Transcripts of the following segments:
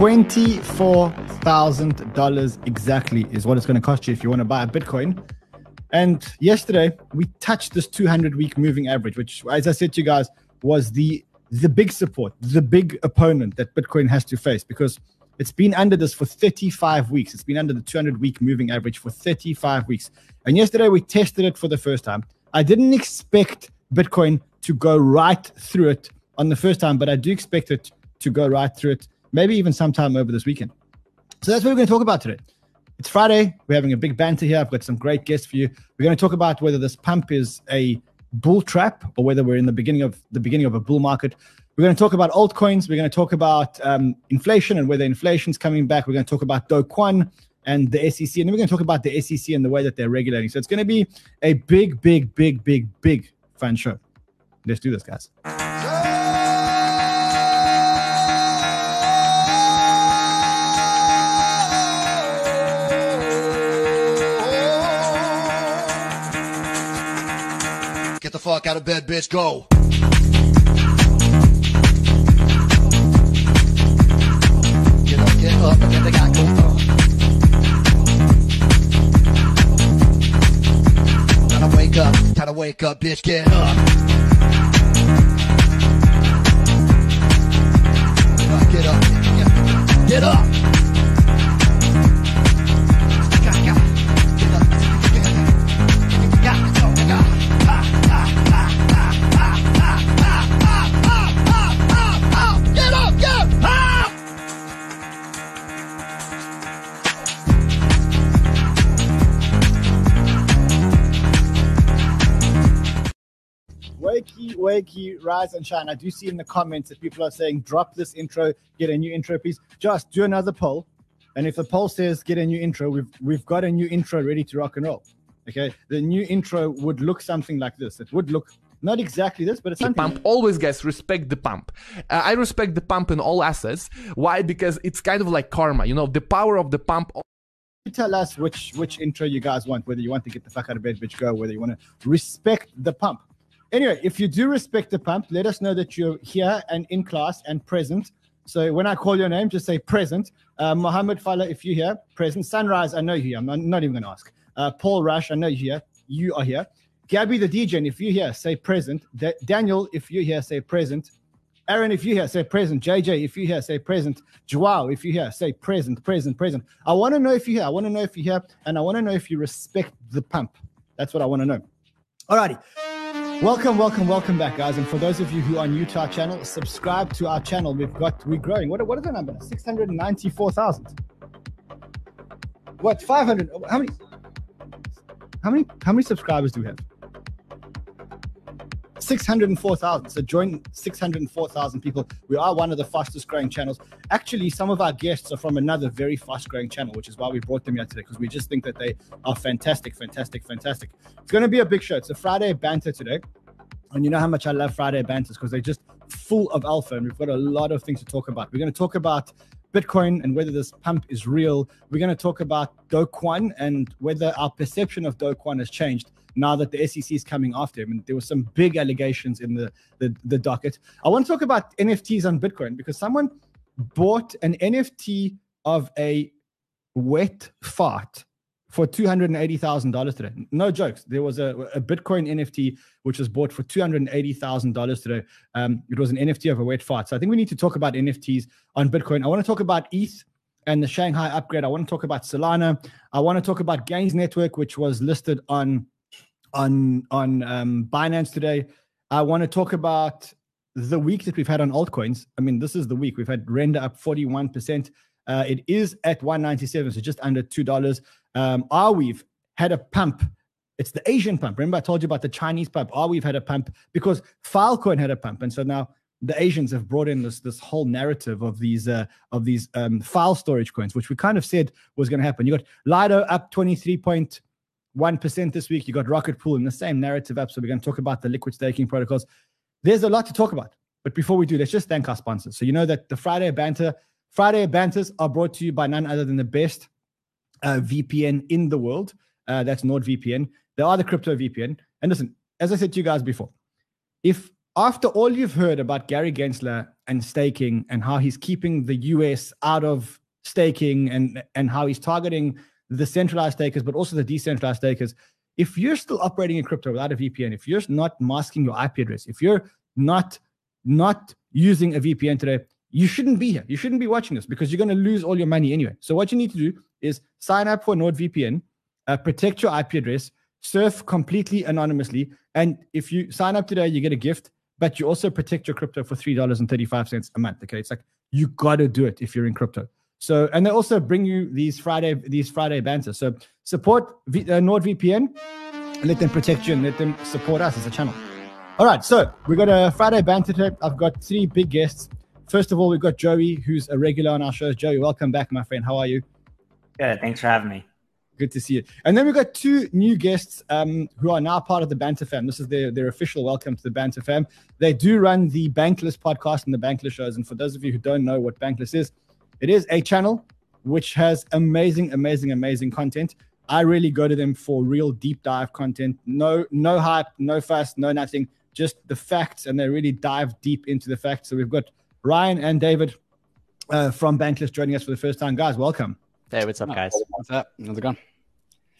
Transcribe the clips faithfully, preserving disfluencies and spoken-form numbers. twenty-four thousand dollars exactly is what it's going to cost you if you want to buy a Bitcoin. And yesterday we touched this two hundred week moving average, which, as I said to you guys, was the the big support, the big opponent that Bitcoin has to face, because it's been under this for thirty-five weeks. It's been under the two hundred week moving average for thirty-five weeks. And yesterday we tested it for the first time. I didn't expect Bitcoin to go right through it on the first time, but I do expect it to go right through it, maybe even sometime over this weekend. So that's what we're going to talk about today. It's Friday. We're having a big banter here. I've got some great guests for you. We're going to talk about whether this pump is a bull trap or whether we're in the beginning of the beginning of a bull market. We're going to talk about altcoins. We're going to talk about um, inflation and whether inflation's coming back. We're going to talk about Do Kwon and the S E C. And then we're going to talk about the S E C and the way that they're regulating. So it's going to be a big, big, big, big, big fun show. Let's do this, guys. Get the fuck out of bed, bitch. Go. Get up, get up, get the guy go. Time to wake up, time to wake up, bitch. Get up. Get up, get up, get up. Get up. Wakey, wakey, rise and shine. I do see in the comments that people are saying, drop this intro, get a new intro piece. Just do another poll. And if the poll says, get a new intro, we've we've got a new intro ready to rock and roll. Okay. The new intro would look something like this. It would look not exactly this, but it's something. The pump, always, guys, respect the pump. Uh, I respect the pump in all assets. Why? Because it's kind of like karma. You know, the power of the pump. Tell us which, which intro you guys want, whether you want to get the fuck out of bed, bitch, go, whether you want to respect the pump. Anyway, if you do respect the pump, let us know that you're here and in class and present. So when I call your name, just say present. Uh, Mohammed Fala, if you're here, present. Sunrise, I know you're here. I'm not, not even going to ask. Uh, Paul Rush, I know you're here. You are here. Gabby the D J, if you're here, say present. Da- Daniel, if you're here, say present. Aaron, if you're here, say present. J J, if you're here, say present. Joao, if you're here, say present, present, present. I want to know if you're here. I want to know if you're here. And I want to know if you respect the pump. That's what I want to know. All righty. Welcome, welcome, welcome back, guys. And for those of you who are new to our channel, subscribe to our channel. We've got, we're growing. What, what is the number? six hundred ninety-four thousand. What, five hundred? How many, how many, how many subscribers do we have? six hundred four thousand. So join six hundred four thousand people. We are one of the fastest growing channels. Actually, some of our guests are from another very fast growing channel, which is why we brought them here today, because we just think that they are fantastic, fantastic, fantastic. It's going to be a big show. It's a Friday banter today. And you know how much I love Friday banters, because they're just full of alpha. And we've got a lot of things to talk about. We're going to talk about Bitcoin and whether this pump is real. We're going to talk about Do Kwon and whether our perception of Do Kwon has changed now that the S E C is coming after him. And there were some big allegations in the, the, the docket. I want to talk about N F Ts on Bitcoin, because someone bought an N F T of a wet fart for two hundred eighty thousand dollars today. No jokes. There was a, a Bitcoin N F T which was bought for two hundred eighty thousand dollars today. Um, it was an N F T of a wet fart. So I think we need to talk about N F Ts on Bitcoin. I want to talk about E T H and the Shanghai upgrade. I want to talk about Solana. I want to talk about Gains Network, which was listed on on on um, Binance today. I want to talk about the week that we've had on altcoins. I mean, this is the week. We've had Render up forty-one percent. Uh, it is at one ninety-seven, so just under two dollars. Um, Arweave had a pump. It's the Asian pump. Remember I told you about the Chinese pump. Arweave had a pump because Filecoin had a pump. And so now the Asians have brought in this this whole narrative of these uh, of these um, file storage coins, which we kind of said was going to happen. You got Lido up twenty-three point one percent this week. You got Rocket Pool in the same narrative up. So we're going to talk about the liquid staking protocols. There's a lot to talk about. But before we do, let's just thank our sponsors. So you know that the Friday Banter, Friday Banters are brought to you by none other than the best uh, V P N in the world. Uh, that's NordVPN. They are the crypto V P N. And listen, as I said to you guys before, if after all you've heard about Gary Gensler and staking, and how he's keeping the U S out of staking, and, and how he's targeting the centralized stakers, but also the decentralized stakers. If you're still operating in crypto without a V P N, if you're not masking your I P address, if you're not not using a V P N today, you shouldn't be here. You shouldn't be watching this, because you're going to lose all your money anyway. So what you need to do is sign up for NordVPN, uh, protect your I P address, surf completely anonymously. And if you sign up today, you get a gift, but you also protect your crypto for three dollars and thirty-five cents a month. Okay. It's like, you got to do it if you're in crypto. So, and they also bring you these Friday, these Friday banters. So support v, uh, NordVPN, and let them protect you and let them support us as a channel. All right. So we got a Friday banter today. I've got three big guests. First of all, we've got Joey, who's a regular on our shows. Joey, welcome back, my friend. How are you? Good. Thanks for having me. Good to see you. And then we've got two new guests um, who are now part of the Banter Fam. This is their, their official welcome to the Banter Fam. They do run the Bankless podcast and the Bankless shows. And for those of you who don't know what Bankless is, it is a channel which has amazing, amazing, amazing content. I really go to them for real deep dive content. No, no hype, no fuss, no nothing. Just the facts. And they really dive deep into the facts. So we've got Ryan and David uh, from Bankless joining us for the first time. Guys, welcome. Hey, what's up, guys? What's up? How's it going?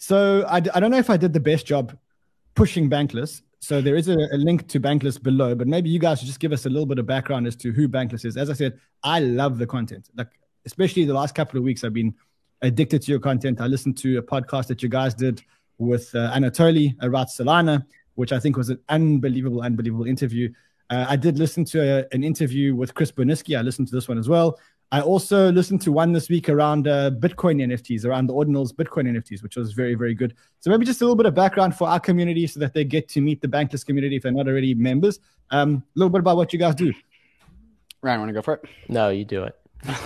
So I, d- I don't know if I did the best job pushing Bankless. So there is a, a link to Bankless below, but maybe you guys should just give us a little bit of background as to who Bankless is. As I said, I love the content. Like, especially the last couple of weeks, I've been addicted to your content. I listened to a podcast that you guys did with uh, Anatoly about Solana, which I think was an unbelievable, unbelievable interview. Uh, I did listen to a, an interview with Chris Berniski. I listened to this one as well. I also listened to one this week around uh, Bitcoin N F Ts, around the Ordinals Bitcoin N F Ts, which was very, very good. So maybe just a little bit of background for our community so that they get to meet the Bankless community if they're not already members. A um, little bit about what you guys do. Ryan, want to go for it? No, you do it.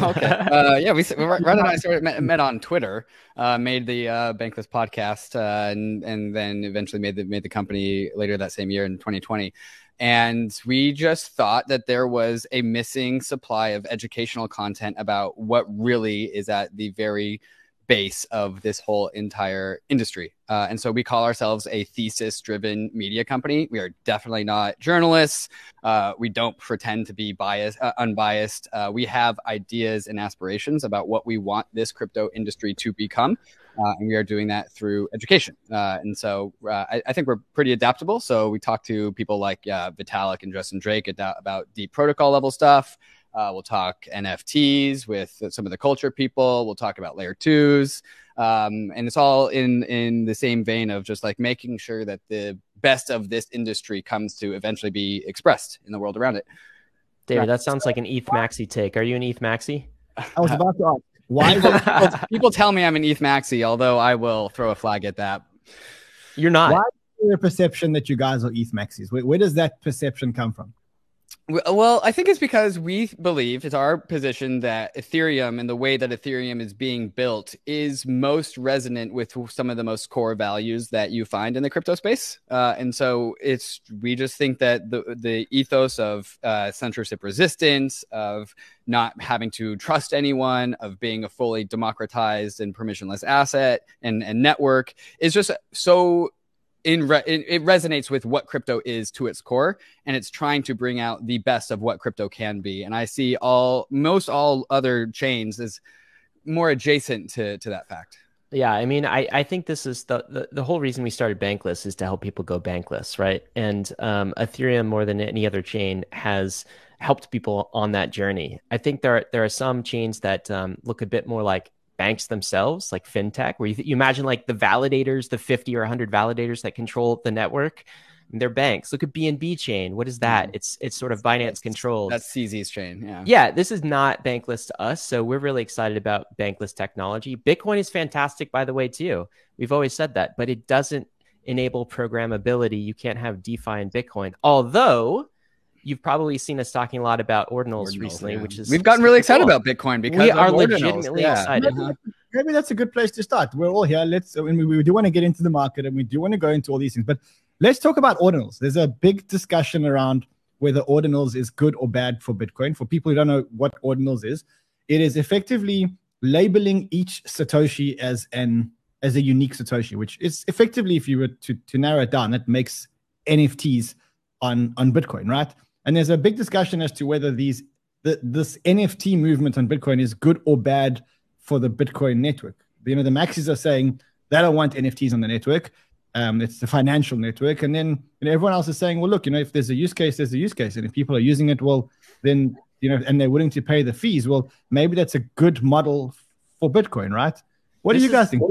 Okay. Uh, yeah, we, Ryan and I started, met, met on Twitter, uh, made the uh, Bankless podcast, uh, and, and then eventually made the, made the company later that same year in twenty twenty. And we just thought that there was a missing supply of educational content about what really is at the very base of this whole entire industry. Uh, and so we call ourselves a thesis-driven media company. We are definitely not journalists. Uh, we don't pretend to be biased, uh, unbiased. Uh, we have ideas and aspirations about what we want this crypto industry to become. Uh, and we are doing that through education. Uh, and so uh, I, I think we're pretty adaptable. So we talk to people like uh, Vitalik and Justin Drake about, about deep protocol level stuff. Uh, we'll talk N F Ts with some of the culture people. We'll talk about layer twos. Um, and it's all in, in the same vein of just like making sure that the best of this industry comes to eventually be expressed in the world around it. David, that sounds like an E T H Maxi take. Are you an E T H Maxi? I was about to ask. Why people, people tell me I'm an E T H Maxi, although I will throw a flag at that. You're not. Why is there a perception that you guys are E T H Maxis? Where, where does that perception come from? Well, I think it's because we believe, it's our position, that Ethereum and the way that Ethereum is being built is most resonant with some of the most core values that you find in the crypto space. Uh, and so it's we just think that the, the ethos of uh, censorship resistance, of not having to trust anyone, of being a fully democratized and permissionless asset and, and network is just so... In re- it resonates with what crypto is to its core, and it's trying to bring out the best of what crypto can be. And I see all most all other chains as more adjacent to, to that fact. Yeah, I mean, I, I think this is the, the the whole reason we started Bankless is to help people go bankless, right? And um, Ethereum, more than any other chain, has helped people on that journey. I think there are, there are some chains that um, look a bit more like banks themselves, like fintech, where you, th- you imagine like the validators, the fifty or one hundred validators that control the network, they're banks. Look at B N B chain. What is that? Mm-hmm. It's it's sort of Binance that's, controlled. That's C Z's chain. Yeah. Yeah. This is not Bankless to us. So we're really excited about Bankless technology. Bitcoin is fantastic, by the way, too. We've always said that, but it doesn't enable programmability. You can't have DeFi in Bitcoin. Although you've probably seen us talking a lot about ordinals, ordinals recently, yeah. which is... We've gotten really excited cool. about Bitcoin because we are ordinals. legitimately yeah. excited. Maybe, maybe that's a good place to start. We're all here. Let's. I mean, we, we do want to get into the market and we do want to go into all these things, but let's talk about ordinals. There's a big discussion around whether ordinals is good or bad for Bitcoin. For people who don't know what ordinals is, it is effectively labeling each Satoshi as an as a unique Satoshi, which is effectively, if you were to, to narrow it down, that makes N F Ts on, on Bitcoin, right? And there's a big discussion as to whether these the, this N F T movement on Bitcoin is good or bad for the Bitcoin network. You know, the maxis are saying they don't want N F Ts on the network. Um, it's the financial network. And then you know, everyone else is saying, well, look, you know, if there's a use case, there's a use case. And if people are using it, well, then, you know, and they're willing to pay the fees. Well, maybe that's a good model for Bitcoin, right? What this do you guys is, think?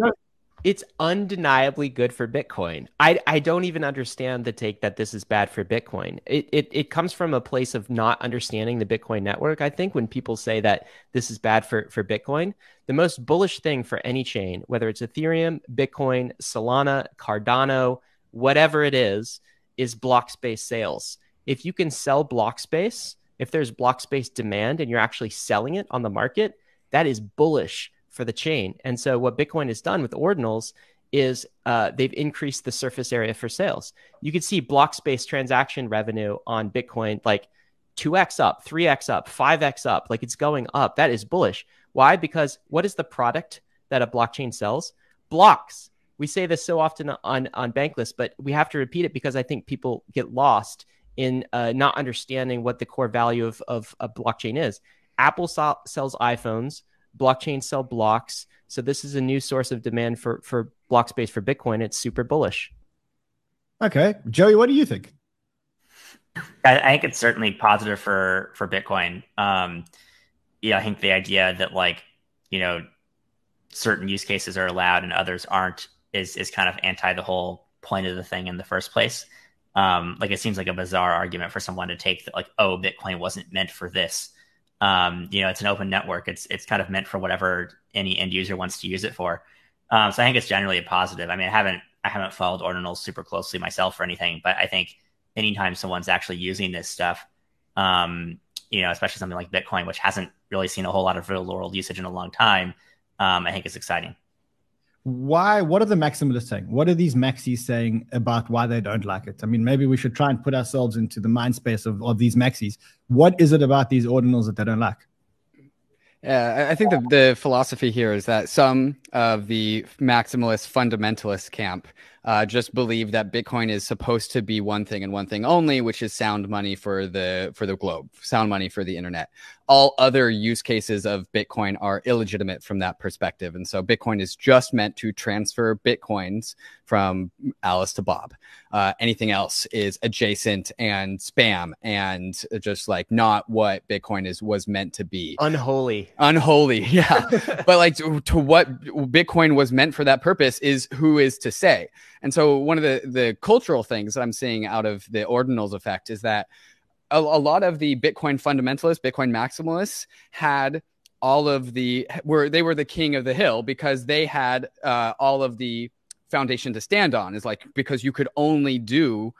It's undeniably good for Bitcoin. I, I don't even understand the take that this is bad for Bitcoin. It, it it comes from a place of not understanding the Bitcoin network. I think when people say that this is bad for, for Bitcoin, the most bullish thing for any chain, whether it's Ethereum, Bitcoin, Solana, Cardano, whatever it is, is block space sales. If you can sell block space, if there's block space demand and you're actually selling it on the market, that is bullish for the chain. And so what Bitcoin has done with ordinals is uh, they've increased the surface area for sales. You can see block space transaction revenue on Bitcoin like two x up, three x up, five x up, like it's going up. That is bullish. Why? Because what is the product that a blockchain sells? Blocks. We say this so often on, on Bankless, but we have to repeat it because I think people get lost in uh, not understanding what the core value of, of a blockchain is. Apple so- sells iPhones. Blockchain sell blocks. So this is a new source of demand for, for block space for Bitcoin. It's super bullish. Okay. Joey, what do you think? I, I think it's certainly positive for, for Bitcoin. Um, yeah, I think the idea that like, you know, certain use cases are allowed and others aren't is, is kind of anti the whole point of the thing in the first place. Um, like it seems like a bizarre argument for someone to take that like, oh, Bitcoin wasn't meant for this. Um, you know, it's an open network. It's it's kind of meant for whatever any end user wants to use it for. Um, so I think it's generally a positive. I mean, I haven't I haven't followed ordinals super closely myself or anything, but I think anytime someone's actually using this stuff, um, you know, especially something like Bitcoin, which hasn't really seen a whole lot of real world usage in a long time, um, I think it's exciting. Why? What are the maximalists saying? What are these maxis saying about why they don't like it? I mean, maybe we should try and put ourselves into the mind space of, of these maxis. What is it about these ordinals that they don't like? Yeah, I think the, the philosophy here is that some of the maximalist fundamentalist camp uh, just believe that Bitcoin is supposed to be one thing and one thing only, which is sound money for the for the globe, sound money for the internet. All other use cases of Bitcoin are illegitimate from that perspective. And so Bitcoin is just meant to transfer Bitcoins from Alice to Bob. Uh, anything else is adjacent and spam and just like not what Bitcoin is was meant to be. Unholy. Unholy, yeah. But like to, to what Bitcoin was meant for that purpose is who is to say. And so one of the, the cultural things I'm seeing out of the ordinals effect is that a, a lot of the Bitcoin fundamentalists, Bitcoin maximalists had all of the, were they were the king of the hill because they had uh, all of the foundation to stand on is like, because you could only do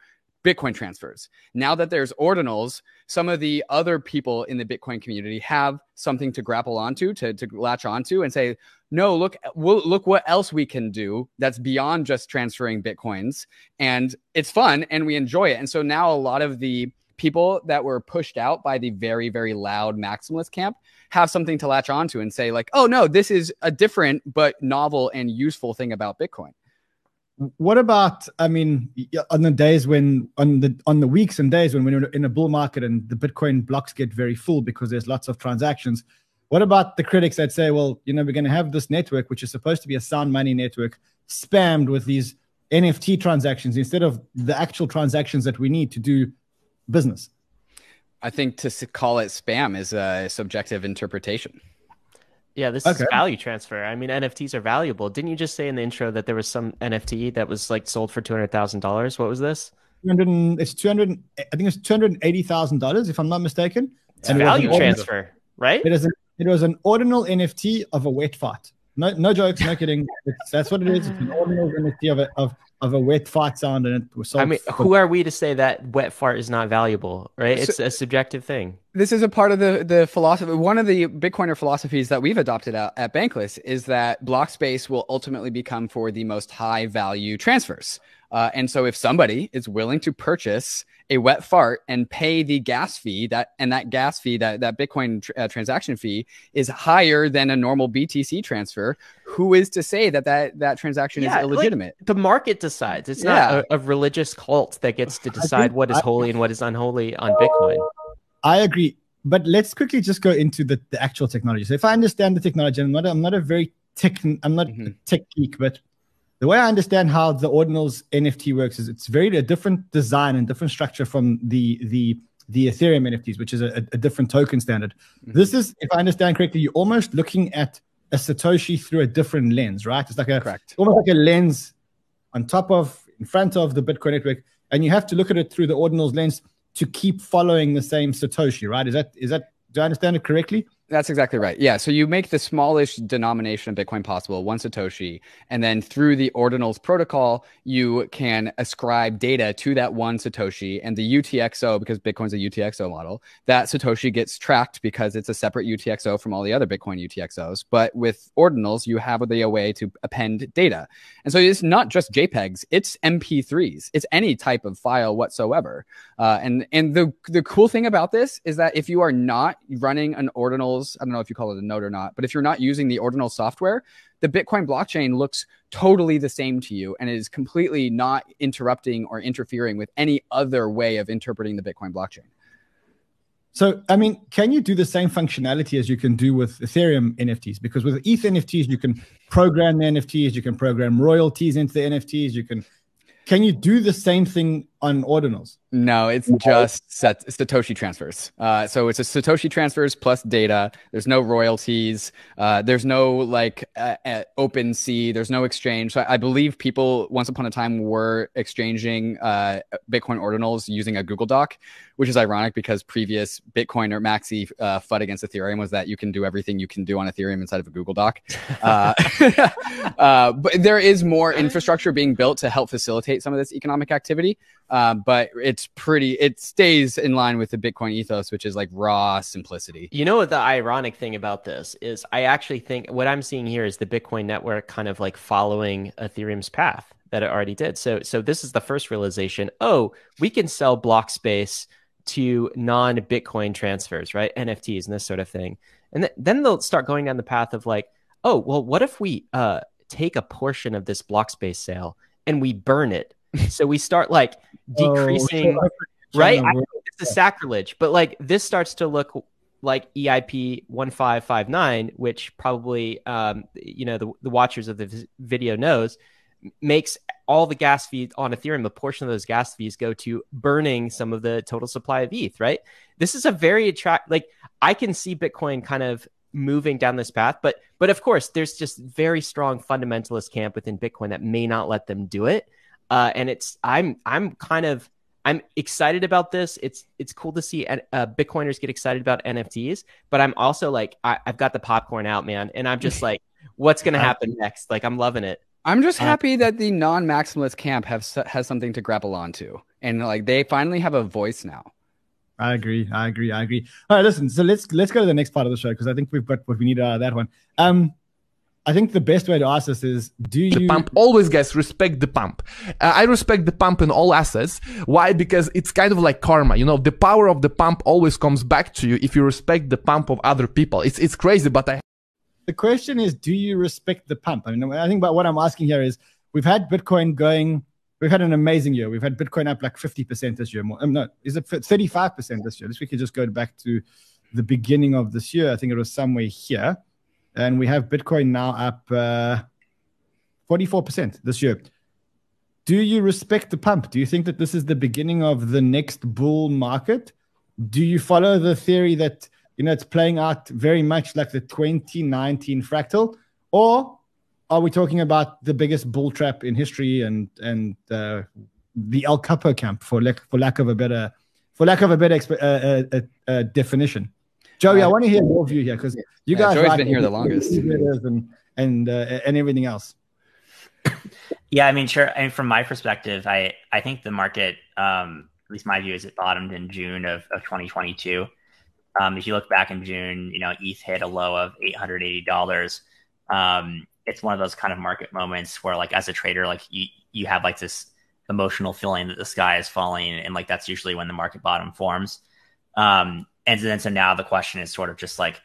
Bitcoin transfers. Now that there's ordinals, some of the other people in the Bitcoin community have something to grapple onto, to, to latch onto and say, no, look, we'll, look what else we can do that's beyond just transferring Bitcoins. And it's fun and we enjoy it. And so now a lot of the people that were pushed out by the very, very loud maximalist camp have something to latch onto and say like, oh no, this is a different but novel and useful thing about Bitcoin. What about, I mean, on the days when, on the on the weeks and days when we're in a bull market and the Bitcoin blocks get very full because there's lots of transactions, what about the critics that say, well, you know, we're going to have this network, which is supposed to be a sound money network, spammed with these N F T transactions instead of the actual transactions that we need to do business? I think to call it spam is a subjective interpretation. Yeah, this okay. is value transfer. I mean, N F Ts are valuable. Didn't you just say in the intro that there was some N F T that was like sold for two hundred thousand dollars? What was this? two hundred, it's two hundred, I think it's two hundred eighty thousand dollars, if I'm not mistaken. It's and value it transfer, ordinal. Right? It is. A, it was an ordinal N F T of a wet fart. No, no jokes, no kidding. It's, that's what it is. It's an ordinal N F T of a of, of a wet fart sound, and it was sold. I mean, for- who are we to say that wet fart is not valuable? Right? It's so- a subjective thing. This is a part of the, the philosophy. One of the Bitcoiner philosophies that we've adopted at, at Bankless is that block space will ultimately become for the most high value transfers. Uh, and so if somebody is willing to purchase a wet fart and pay the gas fee, that and that gas fee, that, that Bitcoin tr- uh, transaction fee is higher than a normal B T C transfer, who is to say that that, that transaction yeah, is illegitimate? Like the market decides. It's yeah. not a, a religious cult that gets to decide think, what is holy I, and what is unholy on Bitcoin. I agree. But let's quickly just go into the, the actual technology. So if I understand the technology, I'm not, I'm not a very tech, I'm not mm-hmm. a tech geek, but the way I understand how the Ordinals N F T works is it's very a different design and different structure from the the the Ethereum N F Ts, which is a, a different token standard. Mm-hmm. This is, if I understand correctly, you're almost looking at a Satoshi through a different lens, right? It's like a Correct. almost like a lens on top of, in front of the Bitcoin network, and you have to look at it through the Ordinals lens to keep following the same Satoshi, right? Is that, is that, do I understand it correctly? That's exactly right. Yeah. So you make the smallest denomination of Bitcoin possible, one Satoshi, and then through the Ordinals protocol, you can ascribe data to that one Satoshi, and the U T X O, because Bitcoin's a U T X O model, that Satoshi gets tracked because it's a separate U T X O from all the other Bitcoin U T X Os. But with Ordinals, you have a way to append data. And so it's not just JPEGs, it's M P threes. It's any type of file whatsoever. Uh, and and the, the cool thing about this is that if you are not running an Ordinals, I don't know if you call it a node or not, but if you're not using the Ordinal software, the Bitcoin blockchain looks totally the same to you and is completely not interrupting or interfering with any other way of interpreting the Bitcoin blockchain. So, I mean, can you do the same functionality as you can do with Ethereum N F Ts? Because with E T H N F Ts, you can program the N F Ts, you can program royalties into the N F Ts, you can... Can you do the same thing on Ordinals? No, it's just set, Satoshi transfers. Uh, so it's a Satoshi transfers plus data. There's no royalties. Uh, there's no like uh, uh, open sea. There's no exchange. So I, I believe people once upon a time were exchanging uh, Bitcoin Ordinals using a Google Doc, which is ironic because previous Bitcoin or Maxi uh, F U D against Ethereum was that you can do everything you can do on Ethereum inside of a Google Doc. Uh, uh, but there is more infrastructure being built to help facilitate some of this economic activity. Uh, but it's pretty, it stays in line with the Bitcoin ethos, which is like raw simplicity. You know what the ironic thing about this is? I actually think what I'm seeing here is the Bitcoin network kind of like following Ethereum's path that it already did. So, so this is the first realization. Oh, we can sell block space to non-Bitcoin transfers, right? N F Ts and this sort of thing. And th- then they'll start going down the path of like, oh, well, what if we uh, take a portion of this block space sale and we burn it? So we start like decreasing, oh, sure. right? I, this is sacrilege, but like this starts to look like E I P one five five nine, which probably, um, you know, the, the watchers of the video knows, makes all the gas fees on Ethereum, a portion of those gas fees go to burning some of the total supply of E T H, right? This is a very attract, like I can see Bitcoin kind of moving down this path, but, but of course there's just very strong fundamentalist camp within Bitcoin that may not let them do it. Uh, and it's I'm I'm kind of I'm excited about this. It's it's cool to see uh, Bitcoiners get excited about N F Ts, but I'm also like I, I've got the popcorn out, man, and I'm just like, what's gonna happen next? Like I'm loving it. I'm just happy that the non-maximalist camp have has something to grapple onto, and like they finally have a voice now. I agree. I agree. I agree. All right, listen. So let's let's go to the next part of the show because I think we've got what we need out of that one. Um. I think the best way to ask this is, do you... The pump, always guys, respect the pump. Uh, I respect the pump in all assets. Why? Because it's kind of like karma. You know, the power of the pump always comes back to you if you respect the pump of other people. It's it's crazy, but I... The question is, do you respect the pump? I mean, I think about what I'm asking here is, we've had Bitcoin going... We've had an amazing year. We've had Bitcoin up like fifty percent this year. More, um, no, is it thirty-five percent this year? This we could just go back to the beginning of this year. I think it was somewhere here. And we have Bitcoin now up uh, forty-four percent this year. Do you respect the pump? Do you think that this is the beginning of the next bull market? Do you follow the theory that, you know, it's playing out very much like the twenty nineteen fractal? Or are we talking about the biggest bull trap in history and and uh, the El Capo camp, for lack, for lack of a better for lack of a better exp- uh, uh, uh, definition? Joey, I want to hear your view here because you yeah, guys Joey's been here the longest and and, uh, and everything else. Yeah, I mean, sure. I mean, from my perspective, I, I think the market, um, at least my view is it bottomed in June of, of twenty twenty-two. Um, if you look back in June, you know, E T H hit a low of eight hundred eighty dollars. Um, it's one of those kind of market moments where, like, as a trader, like you, you have like this emotional feeling that the sky is falling, and like that's usually when the market bottom forms. Um, And then so now the question is sort of just like,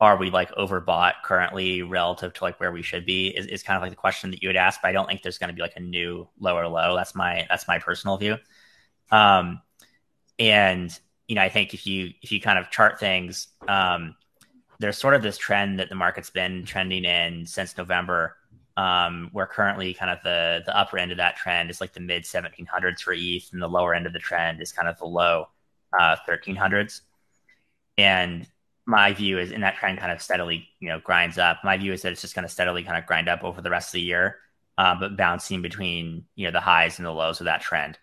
are we like overbought currently relative to like where we should be is, is kind of like the question that you would ask. But I don't think there's going to be like a new lower low. That's my that's my personal view. Um, and, you know, I think if you if you kind of chart things, um, there's sort of this trend that the market's been trending in since November. Um, where currently kind of the the upper end of that trend is like the mid seventeen hundreds for E T H, and the lower end of the trend is kind of the low uh, thirteen hundreds. And my view is, and that trend kind of steadily, you know, grinds up. My view is that it's just going to steadily kind of grind up over the rest of the year, uh, but bouncing between, you know, the highs and the lows of that trend.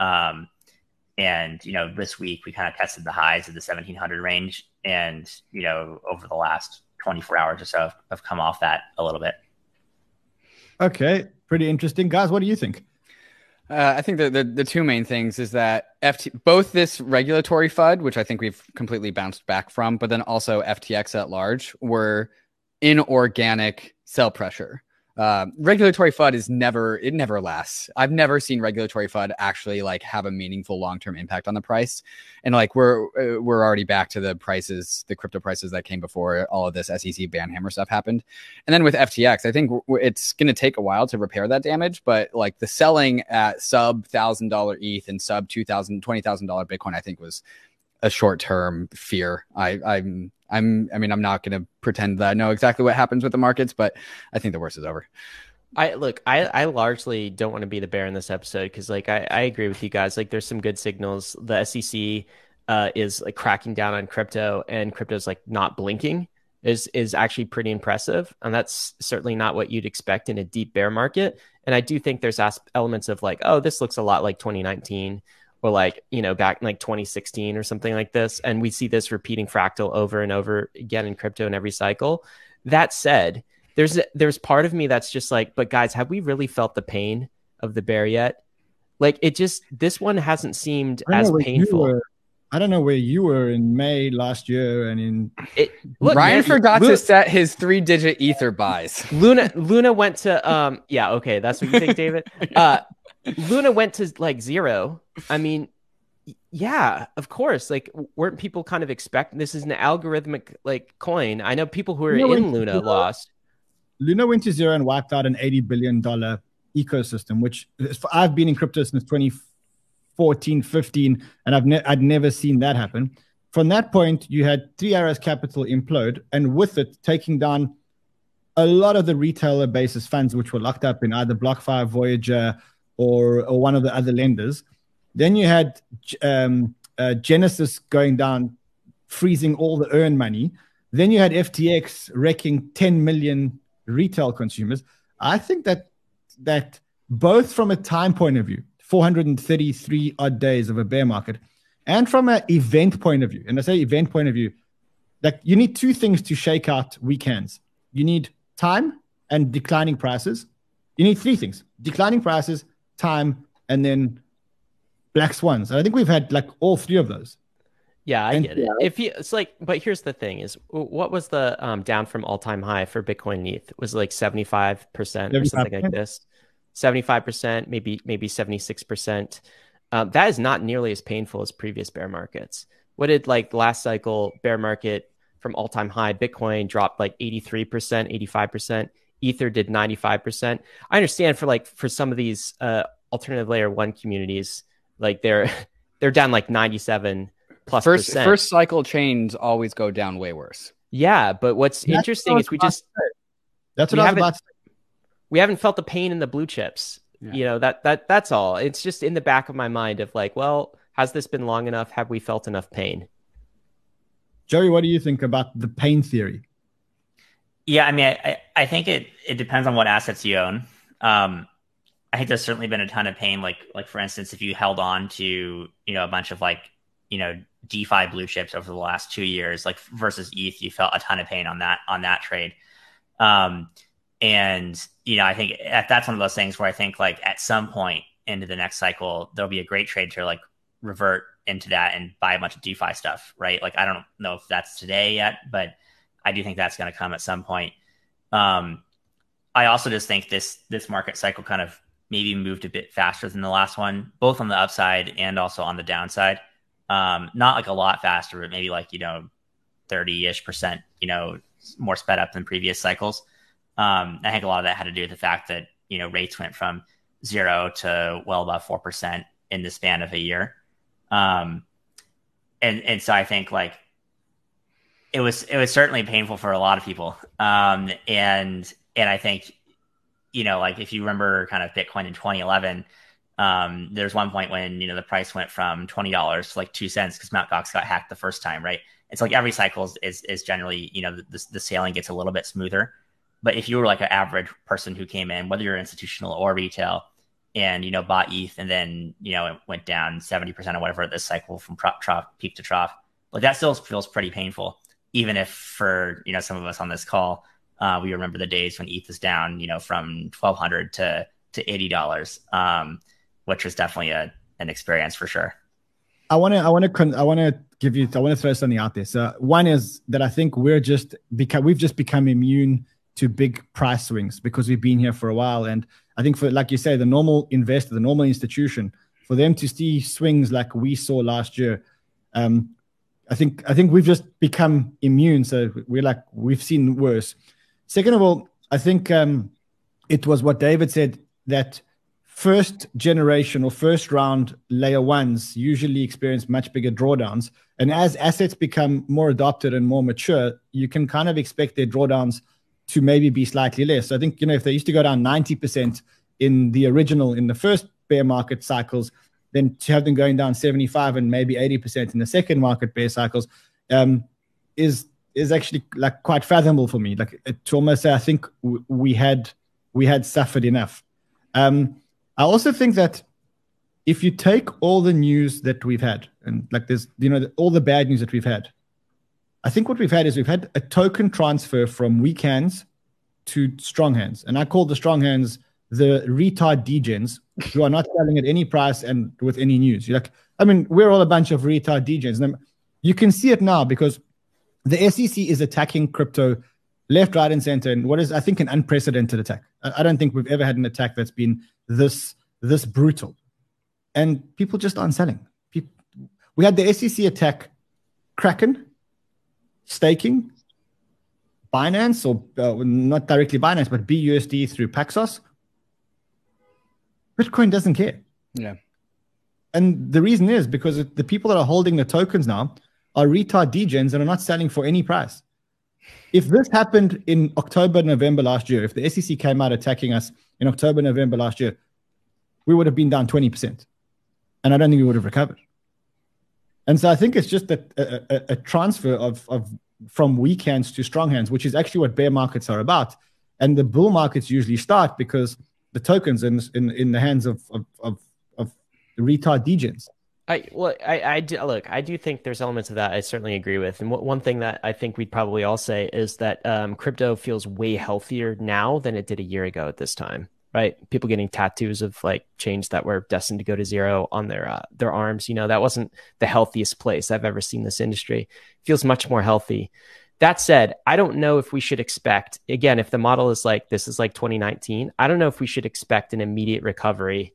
Um, and, you know, this week we kind of tested the highs of the seventeen hundred range, and, you know, over the last twenty-four hours or so have come off that a little bit. Okay, pretty interesting. Guys, what do you think? Uh, I think the, the the two main things is that F T, both this regulatory F U D, which I think we've completely bounced back from, but then also F T X at large, were inorganic sell pressure. Uh, regulatory F U D is never, it never lasts. I've never seen regulatory F U D actually like have a meaningful long-term impact on the price. And like we're, we're already back to the prices, the crypto prices that came before all of this S E C ban hammer stuff happened. And then with F T X, I think it's going to take a while to repair that damage, but like the selling at sub thousand dollar E T H and sub two thousand, twenty thousand dollar Bitcoin, I think was a short-term fear. I, I'm, I'm, I mean, I'm not going to pretend that I know exactly what happens with the markets, but I think the worst is over. I look, I, I largely don't want to be the bear in this episode because, like, I, I agree with you guys. Like, there's some good signals. The S E C uh, is like cracking down on crypto, and crypto's like not blinking is is actually pretty impressive. And that's certainly not what you'd expect in a deep bear market. And I do think there's elements of like, oh, this looks a lot like twenty nineteen. Or like, you know, back in like twenty sixteen or something like this. And we see this repeating fractal over and over again in crypto in every cycle. That said, there's there's part of me that's just like, but guys, have we really felt the pain of the bear yet? Like it just, this one hasn't seemed as painful. Were, I don't know where you were in May last year and in... It, look, Ryan Luna, forgot Luna, to set his three-digit Ether buys. Luna Luna went to... um Yeah, okay, that's what you think, David. Uh Luna went to like zero. I mean, yeah, of course. Like, weren't people kind of expecting this is an algorithmic like coin? I know people who are Luna in Luna lost. Luna went to zero and wiped out an eighty billion dollars ecosystem, which I've been in crypto since twenty fourteen, fifteen, and I've ne- I'd never seen that happen. From that point, you had Three Arrows Capital implode, and with it taking down a lot of the retailer basis funds, which were locked up in either BlockFi, Voyager, Or, or one of the other lenders. Then you had um, uh, Genesis going down, freezing all the earn money. Then you had F T X wrecking ten million retail consumers. I think that that both from a time point of view, four hundred thirty-three odd days of a bear market, and from an event point of view, and I say event point of view, like you need two things to shake out weekends. You need time and declining prices. You need three things: declining prices, time, and then black swans. And I think we've had like all three of those. Yeah, I and, get it. Yeah. If you, it's like, but here's the thing: is what was the um, down from all time high for Bitcoin and E T H? It was like seventy-five percent or something like this. seventy-five percent, maybe maybe seventy-six percent. Um, that is not nearly as painful as previous bear markets. What did like last cycle bear market from all time high? Bitcoin dropped like eighty-three percent, eighty-five percent. Ether did ninety-five percent. I understand for like for some of these uh, alternative layer one communities, like they're they're down like ninety-seven plus first percent. First cycle chains always go down way worse. Yeah, but what's that's interesting what is we just that's what I was about to say. We haven't felt the pain in the blue chips. Yeah. You know that that that's all. It's just in the back of my mind of like, well, has this been long enough? Have we felt enough pain? Joey, what do you think about the pain theory? Yeah, I mean, I, I think it, it depends on what assets you own. Um, I think there's certainly been a ton of pain. Like, like for instance, if you held on to, you know, a bunch of like, you know, DeFi blue chips over the last two years, like versus E T H, you felt a ton of pain on that, on that trade. Um, and, you know, I think that's one of those things where I think like at some point into the next cycle, there'll be a great trade to like revert into that and buy a bunch of DeFi stuff, right? Like, I don't know if that's today yet, but I do think that's going to come at some point. Um, I also just think this this market cycle kind of maybe moved a bit faster than the last one, both on the upside and also on the downside. Um, not like a lot faster, but maybe like, you know, thirty-ish percent, you know, more sped up than previous cycles. Um, I think a lot of that had to do with the fact that, you know, rates went from zero to well above four percent in the span of a year. Um, And and so I think like it was it was certainly painful for a lot of people. Um, and and I think, you know, like if you remember kind of Bitcoin in twenty eleven, um, there's one point when, you know, the price went from twenty dollars to like two cents because Mt. Gox got hacked the first time, right? It's so like every cycle is, is, is generally, you know, the, the sailing gets a little bit smoother. But if you were like an average person who came in, whether you're institutional or retail, and, you know, bought E T H and then, you know, it went down seventy percent or whatever this cycle from trough, peak to trough, like that still feels pretty painful. Even if for, you know, some of us on this call, uh, we remember the days when E T H was down, you know, from twelve hundred dollars to, to eighty dollars, um, which was definitely a, an experience for sure. I want to, I want to, I want to give you, I want to throw something out there. So one is that I think we're just, because we've just become immune to big price swings because we've been here for a while. And I think for, like you say, the normal investor, the normal institution, for them to see swings like we saw last year, um, I think, I think we've just become immune. So we're like, we've seen worse. Second of all, I think um, it was what David said, that first generation or first round layer ones usually experience much bigger drawdowns. And as assets become more adopted and more mature, you can kind of expect their drawdowns to maybe be slightly less. So I think, you know, if they used to go down ninety percent in the original, in the first bear market cycles, then to have them going down seventy-five and maybe eighty percent in the second market bear cycles um, is is actually like quite fathomable for me. Like to almost say, I think w- we had we had suffered enough. Um, I also think that if you take all the news that we've had, and like there's, you know, all the bad news that we've had, I think what we've had is we've had a token transfer from weak hands to strong hands. And I call the strong hands the retard degens who are not selling at any price and with any news. You're like, I mean, we're all a bunch of retard degens. And you can see it now because the S E C is attacking crypto left, right, and center. And what is, I think, an unprecedented attack. I don't think we've ever had an attack that's been this this brutal. And people just aren't selling. People, we had the S E C attack Kraken, staking, Binance, or uh, not directly Binance, but B U S D through Paxos. Bitcoin doesn't care. Yeah. And the reason is because the people that are holding the tokens now are retard degens and are not selling for any price. If this happened in October, November last year, if the S E C came out attacking us in October, November last year, we would have been down twenty percent. And I don't think we would have recovered. And so I think it's just that a, a, a transfer of, of from weak hands to strong hands, which is actually what bear markets are about. And the bull markets usually start because the tokens in in, in the hands of of, of, of retard degens. I, well, I, I do, look, I do think there's elements of that I certainly agree with. And what, one thing that I think we'd probably all say is that um, crypto feels way healthier now than it did a year ago at this time, right? People getting tattoos of like chains that were destined to go to zero on their uh, their arms. You know, that wasn't the healthiest place I've ever seen this industry. It feels much more healthy. That said, I don't know if we should expect, again, if the model is like, this is like twenty nineteen, I don't know if we should expect an immediate recovery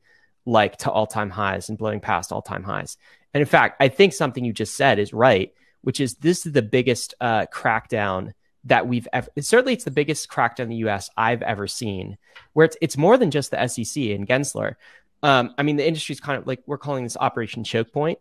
like to all-time highs and blowing past all-time highs. And in fact, I think something you just said is right, which is this is the biggest uh, crackdown that we've ever, certainly it's the biggest crackdown in the U S I've ever seen, where it's, it's more than just the S E C and Gensler. Um, I mean, the industry's kind of like, we're calling this Operation Choke Point,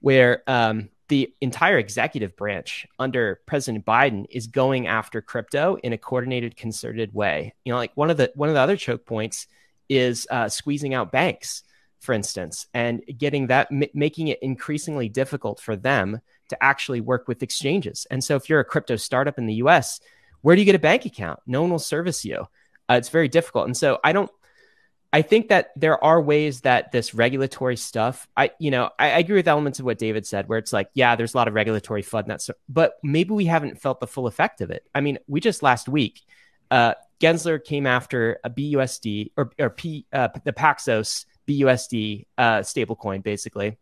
where um, the entire executive branch under President Biden is going after crypto in a coordinated, concerted way. You know, like one of the, one of the other choke points is uh, squeezing out banks, for instance, and getting that, m- making it increasingly difficult for them to actually work with exchanges. And so if you're a crypto startup in the U S, where do you get a bank account? No one will service you. Uh, it's very difficult. And so I don't, I think that there are ways that this regulatory stuff, I, you know, I, I agree with elements of what David said, where it's like, yeah, there's a lot of regulatory FUD, that's, but maybe we haven't felt the full effect of it. I mean, we just last week, uh, Gensler came after a B U S D or, or P, uh, the Paxos B U S D uh, stablecoin, basically.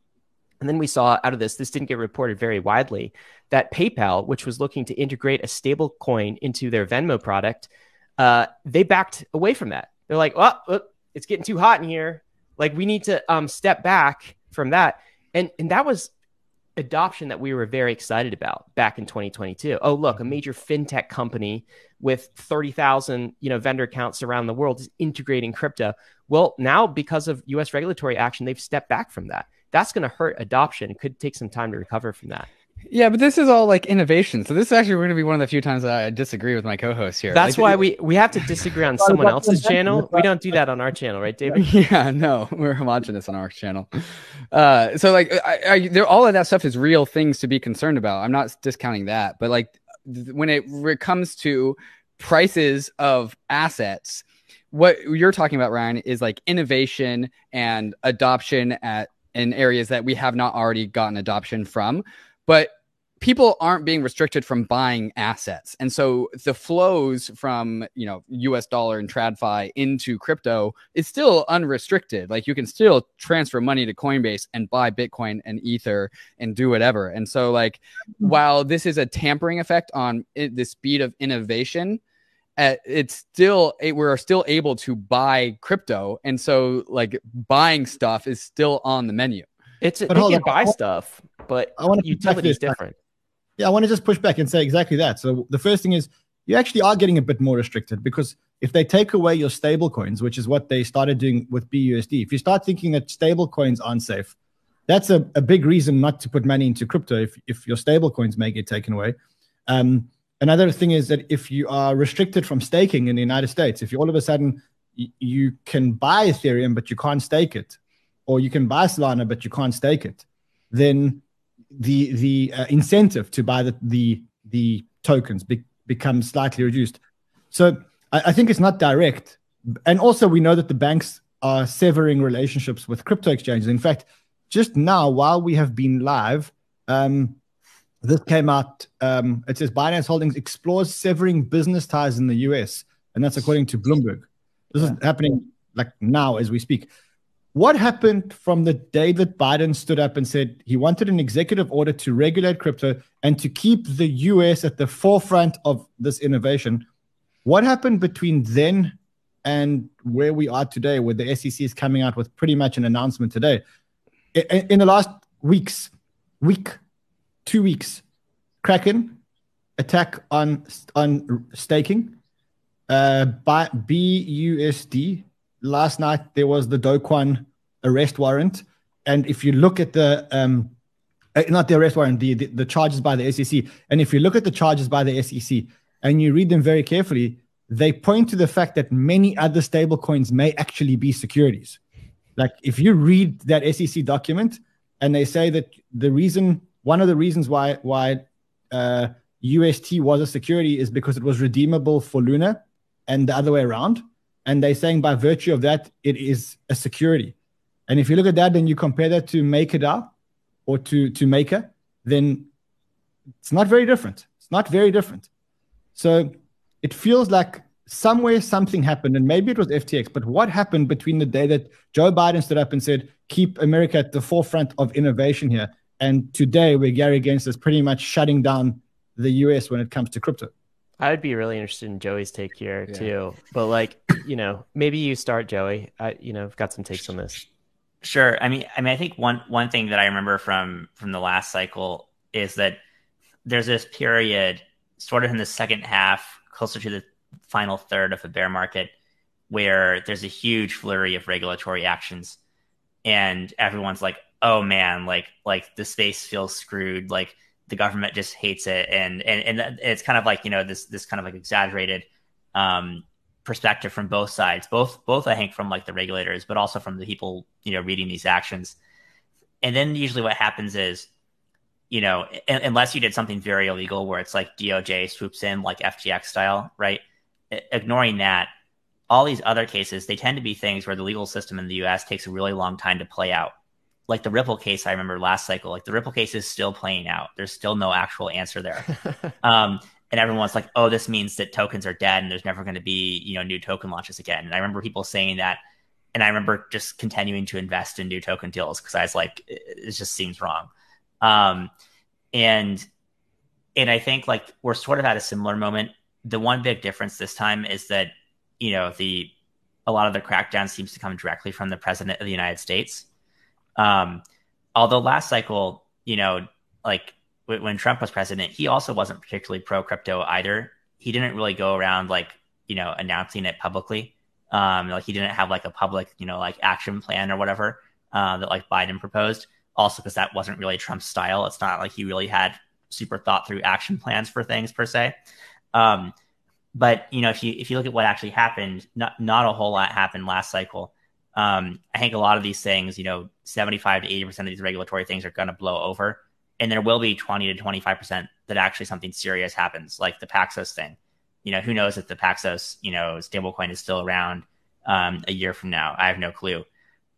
And then we saw out of this, this didn't get reported very widely, that PayPal, which was looking to integrate a stablecoin into their Venmo product, uh, they backed away from that. They're like, oh, oh, it's getting too hot in here. Like, we need to um, step back from that. And and that was adoption that we were very excited about back in twenty twenty-two. Oh, look, a major fintech company with thirty thousand, you know, vendor accounts around the world is integrating crypto. Well, now because of U S regulatory action, they've stepped back from that. that's going to hurt adoption. It could take some time to recover from that. Yeah, but this is all like innovation. So this is actually going to be one of the few times that I disagree with my co-host here. That's like, why we, we have to disagree on someone else's channel. We don't do that on our channel, right, David? Yeah, no, we're homogenous on our channel. Uh, so like I, I, all of that stuff is real things to be concerned about. I'm not discounting that. But like when it, when it comes to prices of assets, what you're talking about, Ryan, is like innovation and adoption at in areas that we have not already gotten adoption from. But people aren't being restricted from buying assets. And so the flows from, you know, U S dollar and TradFi into crypto is still unrestricted. Like you can still transfer money to Coinbase and buy Bitcoin and Ether and do whatever. And so like, while this is a tampering effect on it, the speed of innovation, Uh, it's still it, we're still able to buy crypto, and so like buying stuff is still on the menu. It's but you can buy I, stuff, but I want utility is different. Yeah, I want to just push back and say exactly that. So the first thing is you actually are getting a bit more restricted, because if they take away your stable coins, which is what they started doing with B U S D, if you start thinking that stable coins aren't safe, that's a, a big reason not to put money into crypto if if your stable coins may get taken away. Um, Another thing is that if you are restricted from staking in the United States, if you all of a sudden y- you can buy Ethereum, but you can't stake it, or you can buy Solana, but you can't stake it, then the the uh, incentive to buy the the, the tokens be- becomes slightly reduced. So I, I think it's not direct. And also we know that the banks are severing relationships with crypto exchanges. In fact, just now while we have been live, um, this came out, um, it says Binance Holdings explores severing business ties in the U S, and that's according to Bloomberg. This yeah. is happening like now as we speak. What happened from the day that Biden stood up and said he wanted an executive order to regulate crypto and to keep the U S at the forefront of this innovation? What happened between then and where we are today, where the S E C is coming out with pretty much an announcement today? In, in the last weeks, week, Two weeks, Kraken attack on on staking. Uh, by B U S D last night there was the Do Kwon arrest warrant, and if you look at the um, not the arrest warrant, the, the the charges by the S E C, and if you look at the charges by the S E C and you read them very carefully, they point to the fact that many other stablecoins may actually be securities. Like if you read that S E C document, and they say that the reason. One of the reasons why why uh, U S T was a security is because it was redeemable for Luna and the other way around. And they're saying by virtue of that, it is a security. And if you look at that, then you compare that to MakerDAO or to, to Maker, then it's not very different. It's not very different. So it feels like somewhere something happened, and maybe it was F T X, but what happened between the day that Joe Biden stood up and said, keep America at the forefront of innovation here, and today, where Gary Gensler is pretty much shutting down the U S when it comes to crypto? I'd be really interested in Joey's take here, yeah. too. But, like, you know, maybe you start, Joey. I, you know, I've got some takes on this. Sure. I mean, I mean, I think one one thing that I remember from from the last cycle is that there's this period sort of in the second half, closer to the final third of the bear market, where there's a huge flurry of regulatory actions. And everyone's like, oh man, like like the space feels screwed. Like the government just hates it, and and and it's kind of like, you know, this this kind of like exaggerated um, perspective from both sides, both both I think from like the regulators, but also from the people, you know, reading these actions. And then usually what happens is, you know, unless you did something very illegal where it's like D O J swoops in like F T X style, right? Ignoring that, all these other cases, they tend to be things where the legal system in the U S takes a really long time to play out. Like the Ripple case, I remember last cycle, like the Ripple case is still playing out. There's still no actual answer there. um, and everyone's like, oh, this means that tokens are dead and there's never going to be, you know, new token launches again. And I remember people saying that. And I remember just continuing to invest in new token deals because I was like, it, it just seems wrong. Um, and and I think like we're sort of at a similar moment. The one big difference this time is that, you know, the a lot of the crackdown seems to come directly from the president of the United States. Um, although last cycle, you know, like w- when Trump was president, he also wasn't particularly pro crypto either. He didn't really go around like, you know, announcing it publicly. Um, like he didn't have like a public, you know, like action plan or whatever, uh, that like Biden proposed. also because that wasn't really Trump's style. It's not like he really had super thought through action plans for things per se. Um, but, you know, if you if you look at what actually happened, not, not a whole lot happened last cycle. Um, I think a lot of these things, you know, seventy-five to eighty percent of these regulatory things are going to blow over. And there will be twenty to twenty-five percent that actually something serious happens, like the Paxos thing. You know, who knows if the Paxos, you know, stablecoin is still around um, a year from now. I have no clue.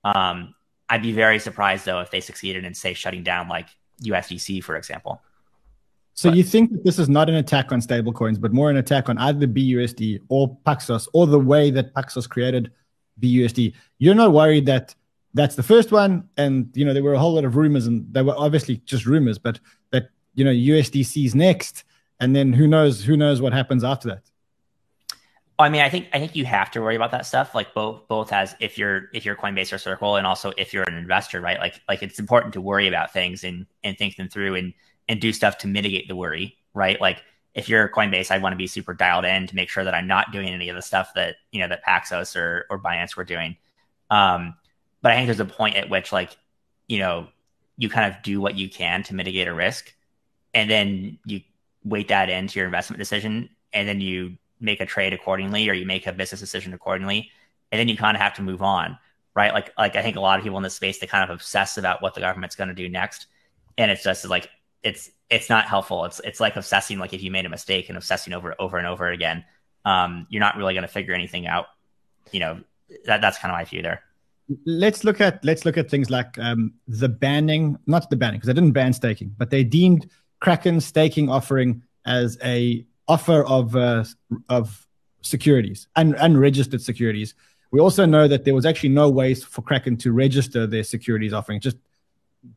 Um, I'd be very surprised, though, if they succeeded in, say, shutting down like U S D C, for example. So but, you think that this is not an attack on stablecoins, but more an attack on either B U S D or Paxos, or the way that Paxos created B U S D? You're not worried that that's the first one, and you know there were a whole lot of rumors, and they were obviously just rumors, but that you know U S D C is next, and then who knows who knows what happens after that? I mean, I think I think you have to worry about that stuff, like both both as if you're if you're Coinbase or Circle, and also if you're an investor, right? Like like it's important to worry about things and and think them through and and do stuff to mitigate the worry, right? Like if you're Coinbase, I want to be super dialed in to make sure that I'm not doing any of the stuff that you know that Paxos or or Binance were doing. Um, But I think there's a point at which, like, you know, you kind of do what you can to mitigate a risk, and then you weight that into your investment decision, and then you make a trade accordingly, or you make a business decision accordingly, and then you kind of have to move on, right? Like, like I think a lot of people in this space, they kind of obsess about what the government's going to do next, and it's just like it's it's not helpful. It's it's like obsessing, like if you made a mistake and obsessing over over and over again, um, you're not really going to figure anything out. You know, that that's kind of my view there. Let's look at let's look at things like um, the banning, not the banning, because they didn't ban staking, but they deemed Kraken's staking offering as a offer of uh, of securities, un- unregistered securities. We also know that there was actually no ways for Kraken to register their securities offering. Just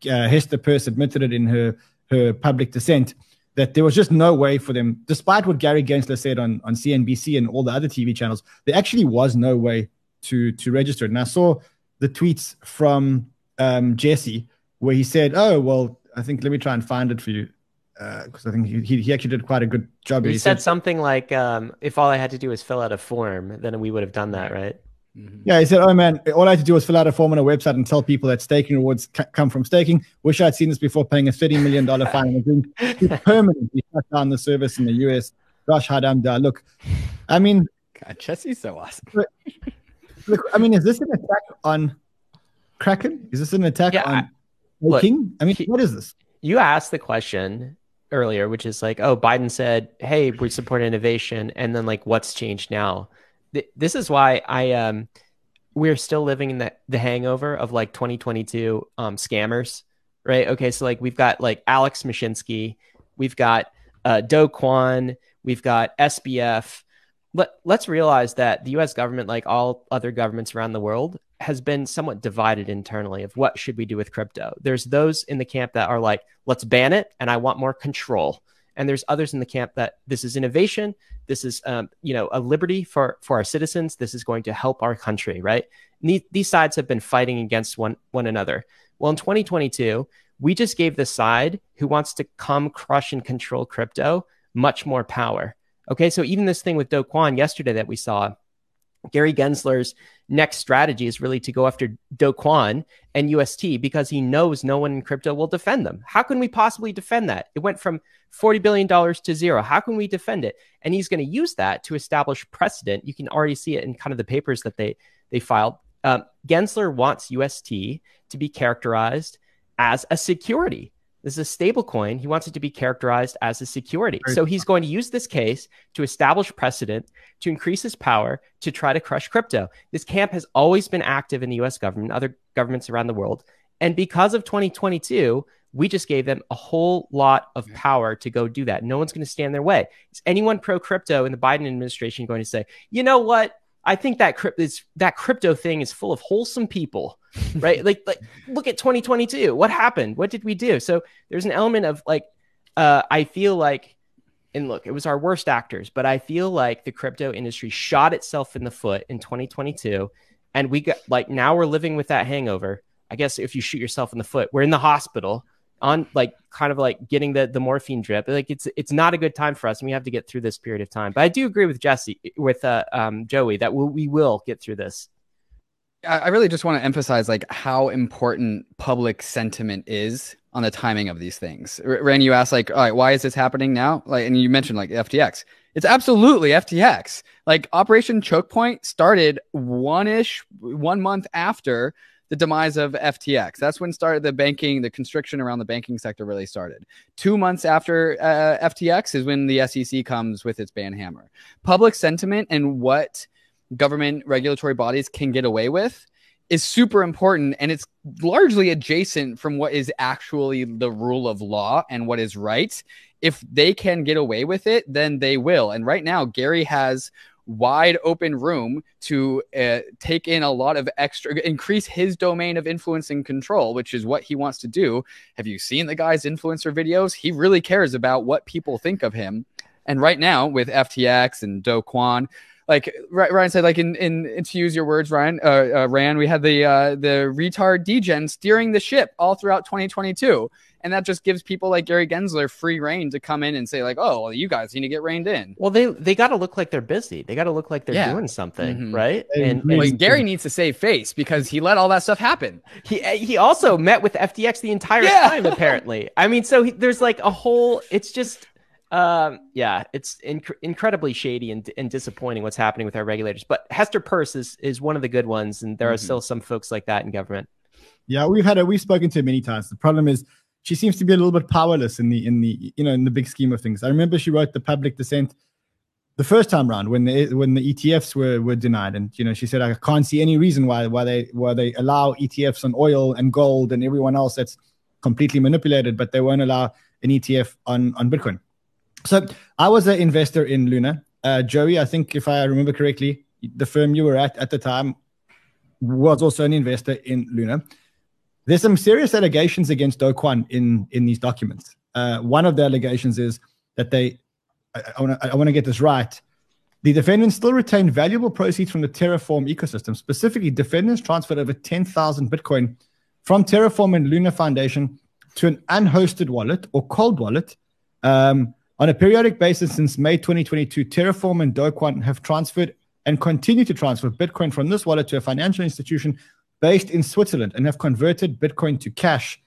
uh, Hester Peirce admitted it in her her public dissent that there was just no way for them, despite what Gary Gensler said on on C N B C and all the other T V channels. There actually was no way to to register it, and I saw the tweets from um, Jesse, where he said, oh, well, I think, let me try and find it for you, because uh, I think he he actually did quite a good job. He, he said, said something like, um, if all I had to do was fill out a form, then we would have done that, right? Mm-hmm. Yeah, he said, oh, man, all I had to do was fill out a form on a website and tell people that staking rewards c- come from staking. Wish I'd seen this before paying a thirty million dollars fine and permanently shut down the service in the U S. Gosh, how damn do I look? I mean... God, Jesse's so awesome. But, look, I mean, is this an attack on Kraken? Is this an attack yeah, on King? I mean, he, what is this? You asked the question earlier, which is like, oh, Biden said, hey, we support innovation. And then like, what's changed now? Th- this is why I um, we're still living in the, the hangover of like twenty twenty-two um, scammers, right? Okay, so like we've got like Alex Mashinsky. We've got uh, Do Kwon. We've got S B F. Let, let's realize that the U S government, like all other governments around the world, has been somewhat divided internally of what should we do with crypto. There's those in the camp that are like, let's ban it, and I want more control. And there's others in the camp that this is innovation. This is, um, you know, a liberty for, for our citizens. This is going to help our country, right? These, these sides have been fighting against one, one another. Well, in twenty twenty-two, we just gave the side who wants to come crush and control crypto much more power. Okay, so even this thing with Do Kwon yesterday that we saw, Gary Gensler's next strategy is really to go after Do Kwon and U S T because he knows no one in crypto will defend them. How can we possibly defend that? It went from forty billion dollars to zero. How can we defend it? And he's going to use that to establish precedent. You can already see it in kind of the papers that they, they filed. Um, Gensler wants U S T to be characterized as a security. This is a stable coin. He wants it to be characterized as a security. So he's going to use this case to establish precedent, to increase his power, to try to crush crypto. This camp has always been active in the U S government, other governments around the world. And because of twenty twenty-two, we just gave them a whole lot of power to go do that. No one's going to stand in their way. Is anyone pro-crypto in the Biden administration going to say, you know what? I think that crypto is, that crypto thing is full of wholesome people, right? like, like, look at twenty twenty-two. What happened? What did we do? So there's an element of like, uh, I feel like, and look, it was our worst actors, but I feel like the crypto industry shot itself in the foot in twenty twenty-two. And we got like, now we're living with that hangover. I guess if you shoot yourself in the foot, we're in the hospital on like, kind of like getting the, the morphine drip. Like it's, it's not a good time for us, and we have to get through this period of time. But I do agree with Jesse, with uh, um, Joey, that we, we will get through this. I really just want to emphasize like how important public sentiment is on the timing of these things. Ryan, you asked like, all right, why is this happening now? Like, and you mentioned like F T X. It's absolutely F T X. Like Operation Choke Point started one-ish, one month after the demise of F T X. That's when started the banking, the constriction around the banking sector really started. Two months after uh, F T X is when the S E C comes with its ban hammer. Public sentiment and what government regulatory bodies can get away with is super important, and it's largely adjacent from what is actually the rule of law and what is right. If they can get away with it, then they will. And right now, Gary has wide open room to uh, take in a lot of extra, increase his domain of influence and control, which is what he wants to do. Have you seen the guy's influencer videos? He really cares about what people think of him. And right now with F T X and Do Kwon, like Ryan said, like in, in, in to use your words, Ryan, uh, uh, Ryan, we had the uh, the retard degen steering the ship all throughout twenty twenty-two. And that just gives people like Gary Gensler free reign to come in and say like, oh, well, you guys need to get reined in. Well, they they got to look like they're busy. They got to look like they're yeah. doing something, mm-hmm. right? And, and, and Gary needs to save face because he let all that stuff happen. He he also met with F T X the entire yeah. time, apparently. I mean, so he, there's like a whole, it's just... Um, yeah, it's inc- incredibly shady and, and disappointing what's happening with our regulators. But Hester Peirce is, is one of the good ones, and there mm-hmm. are still some folks like that in government. Yeah, we've had a, we've spoken to her many times. The problem is she seems to be a little bit powerless in the in the you know in the big scheme of things. I remember she wrote the public dissent the first time round when the when the E T Fs were were denied, and you know she said I can't see any reason why why they why they allow E T Fs on oil and gold and everyone else that's completely manipulated, but they won't allow an E T F on on Bitcoin. So I was an investor in Luna. Uh, Joey, I think if I remember correctly, the firm you were at at the time was also an investor in Luna. There's some serious allegations against Do Kwon in, in these documents. Uh, one of the allegations is that they, I, I want to I wanna get this right, the defendants still retain valuable proceeds from the Terraform ecosystem. Specifically, defendants transferred over ten thousand Bitcoin from Terraform and Luna Foundation to an unhosted wallet or cold wallet. Um, On a periodic basis since May twenty twenty-two, Terraform and Do Kwon have transferred and continue to transfer Bitcoin from this wallet to a financial institution based in Switzerland and have converted Bitcoin to cash.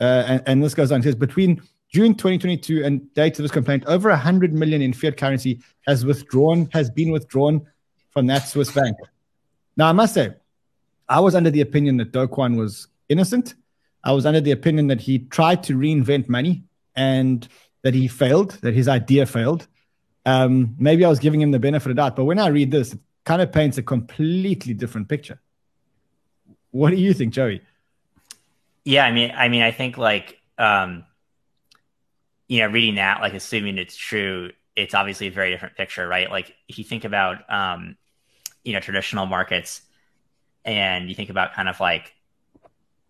Uh, and, and this goes on. It says, between June twenty twenty-two and date of this complaint, over one hundred million dollars in fiat currency has withdrawn, has been withdrawn from that Swiss bank. Now, I must say, I was under the opinion that Do Kwon was innocent. I was under the opinion that he tried to reinvent money and... that he failed, that his idea failed. Um, maybe I was giving him the benefit of the doubt, but when I read this, it kind of paints a completely different picture. What do you think, Joey? Yeah, I mean, I mean, I think like, um, you know, reading that, like assuming it's true, it's obviously a very different picture, right? Like if you think about, um, you know, traditional markets and you think about kind of like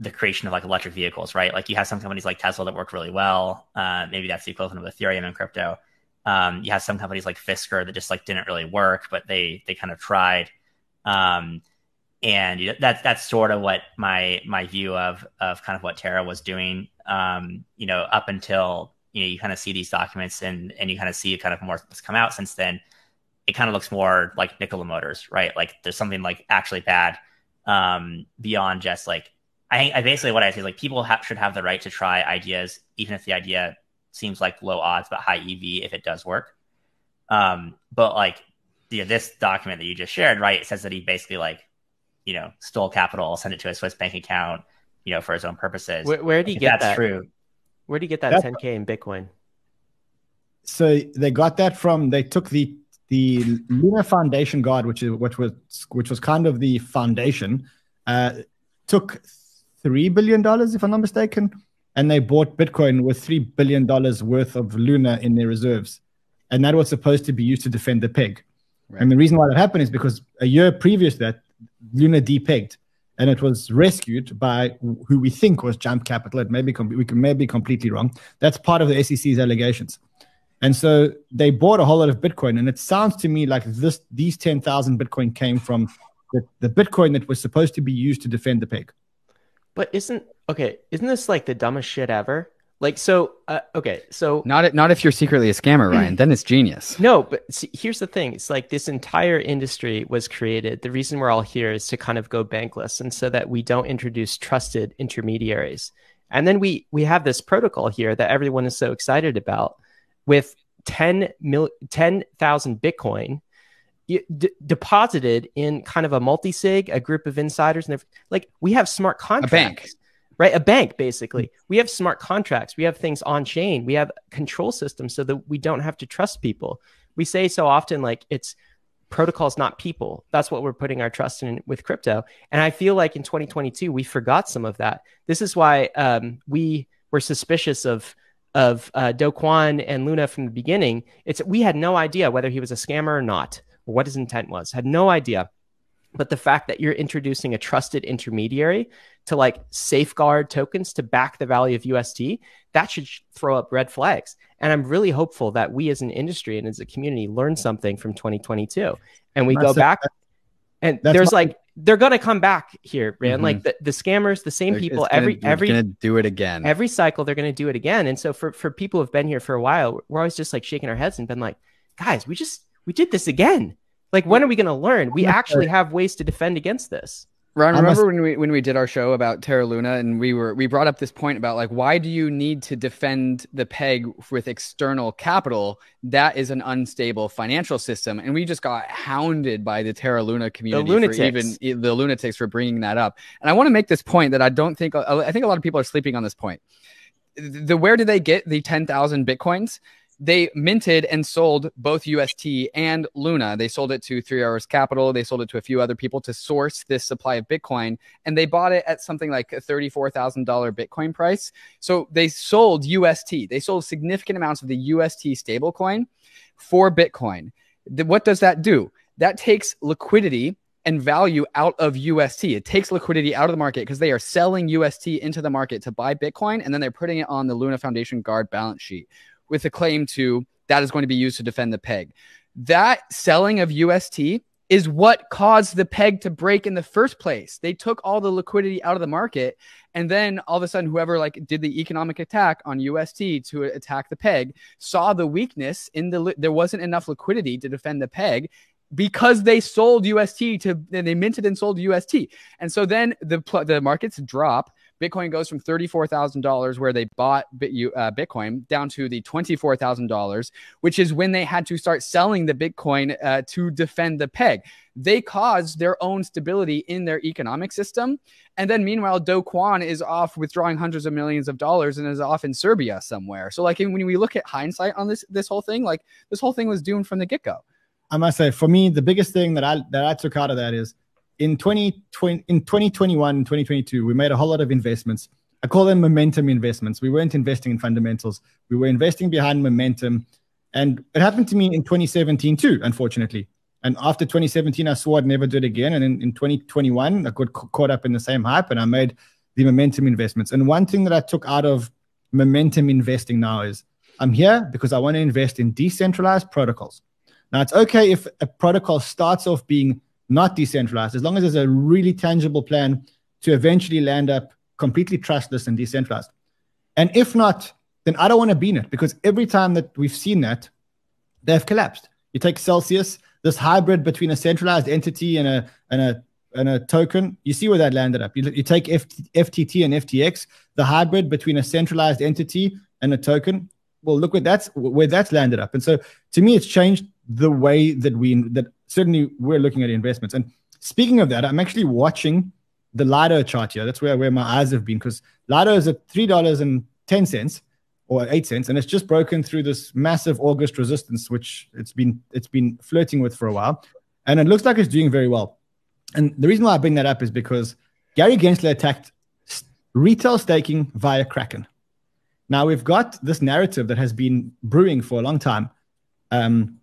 the creation of like electric vehicles, right? Like you have some companies like Tesla that work really well. Uh, maybe that's the equivalent of Ethereum in crypto. Um, you have some companies like Fisker that just like didn't really work, but they they kind of tried. Um, and you know, that's that's sort of what my my view of of kind of what Terra was doing. Um, you know, up until you know you kind of see these documents and and you kind of see kind of more that's come out since then. It kind of looks more like Nikola Motors, right? Like there's something like actually bad um, beyond just like. I think I basically what I say is like people ha- should have the right to try ideas, even if the idea seems like low odds but high E V if it does work. Um, but like you know, this document that you just shared, right? It says that he basically like you know stole capital, sent it to a Swiss bank account, you know, for his own purposes. Where, where do you get that's that? True. Where do you get that that's, ten K in Bitcoin? So they got that from they took the the Luna Foundation guard, which is which was which was kind of the foundation, uh, took. three billion dollars, if I'm not mistaken. And they bought Bitcoin with three billion dollars worth of Luna in their reserves. And that was supposed to be used to defend the peg. Right. And the reason why that happened is because a year previous to that, Luna de-pegged. And it was rescued by who we think was Jump Capital. It may be com- we can may be completely wrong. That's part of the S E C's allegations. And so they bought a whole lot of Bitcoin. And it sounds to me like this: these ten thousand Bitcoin came from the, the Bitcoin that was supposed to be used to defend the peg. But isn't okay? Isn't this like the dumbest shit ever? Like, so, uh, okay, so... Not, not if you're secretly a scammer, Ryan. Then it's genius. No, but see, here's the thing. It's like this entire industry was created. The reason we're all here is to kind of go bankless, and so that we don't introduce trusted intermediaries. And then we we have this protocol here that everyone is so excited about with ten thousand Bitcoin d- deposited in kind of a multi-sig, a group of insiders. And like, we have smart contracts. A bank. Right? A bank, basically. We have smart contracts. We have things on chain. We have control systems so that we don't have to trust people. We say so often, like, it's protocols, not people. That's what we're putting our trust in with crypto. And I feel like in twenty twenty-two, we forgot some of that. This is why um, we were suspicious of of uh, Do Kwon and Luna from the beginning. It's we had no idea whether he was a scammer or not, or what his intent was. Had no idea. But the fact that you're introducing a trusted intermediary to like safeguard tokens to back the value of U S T, that should throw up red flags. And I'm really hopeful that we as an industry and as a community learn something from twenty twenty-two. And we that's go back a, and there's my, like, they're going to come back here, man. Mm-hmm. Like the, the scammers, the same people, gonna, every, every, gonna do it again. Every cycle, they're going to do it again. And so for, for people who've been here for a while, we're always just like shaking our heads and been like, guys, we just, we did this again. Like, when are we going to learn? We actually have ways to defend against this. Ron, remember when we when we did our show about Terra Luna, and we were we brought up this point about like, why do you need to defend the peg with external capital? That is an unstable financial system, and we just got hounded by the Terra Luna community, the lunatics. For even the lunatics for bringing that up. And I want to make this point that I don't think I think a lot of people are sleeping on this point. The where did they get the ten thousand Bitcoins? They minted and sold both U S T and Luna. They sold it to Three Arrows Capital. They sold it to a few other people to source this supply of Bitcoin. And they bought it at something like a thirty-four thousand dollars Bitcoin price. So they sold U S T. They sold significant amounts of the U S T stablecoin for Bitcoin. The, what does that do? That takes liquidity and value out of U S T. It takes liquidity out of the market because they are selling U S T into the market to buy Bitcoin, and then they're putting it on the Luna Foundation Guard balance sheet, with a claim to that is going to be used to defend the peg. That selling of U S T is what caused the peg to break in the first place. They took all the liquidity out of the market, and then all of a sudden, whoever like did the economic attack on U S T to attack the peg saw the weakness in the li- there wasn't enough liquidity to defend the peg because they sold U S T to they minted and sold U S T, and so then the pl- the markets drop. Bitcoin goes from thirty-four thousand dollars where they bought Bitcoin down to the twenty-four thousand dollars, which is when they had to start selling the Bitcoin uh, to defend the peg. They caused their own stability in their economic system. And then meanwhile, Do Kwon is off withdrawing hundreds of millions of dollars and is off in Serbia somewhere. So like when we look at hindsight on this, this whole thing, like this whole thing was doomed from the get-go. I must say, for me, the biggest thing that I that I took out of that is, In twenty twenty, in twenty twenty-one and twenty twenty-two, we made a whole lot of investments. I call them momentum investments. We weren't investing in fundamentals. We were investing behind momentum. And it happened to me in twenty seventeen too, unfortunately. And after twenty seventeen, I swore I'd never do it again. And in, in twenty twenty-one, I got ca- caught up in the same hype and I made the momentum investments. And one thing that I took out of momentum investing now is I'm here because I want to invest in decentralized protocols. Now, it's okay if a protocol starts off being not decentralized, as long as there's a really tangible plan to eventually land up completely trustless and decentralized. And if not, then I don't want to be in it, because every time that we've seen that, they've collapsed. You take Celsius, this hybrid between a centralized entity and a and a, and a token, you see where that landed up. You, you take F T T and F T X, the hybrid between a centralized entity and a token, well, look where that's, where that's landed up. And so to me, it's changed the way that we, that certainly we're looking at investments. And speaking of that, I'm actually watching the Lido chart here. That's where, where my eyes have been, because Lido is at three dollars and ten cents or eight cents, and it's just broken through this massive August resistance, which it's been it's been flirting with for a while. And it looks like it's doing very well. And the reason why I bring that up is because Gary Gensler attacked retail staking via Kraken. Now, we've got this narrative that has been brewing for a long time, um,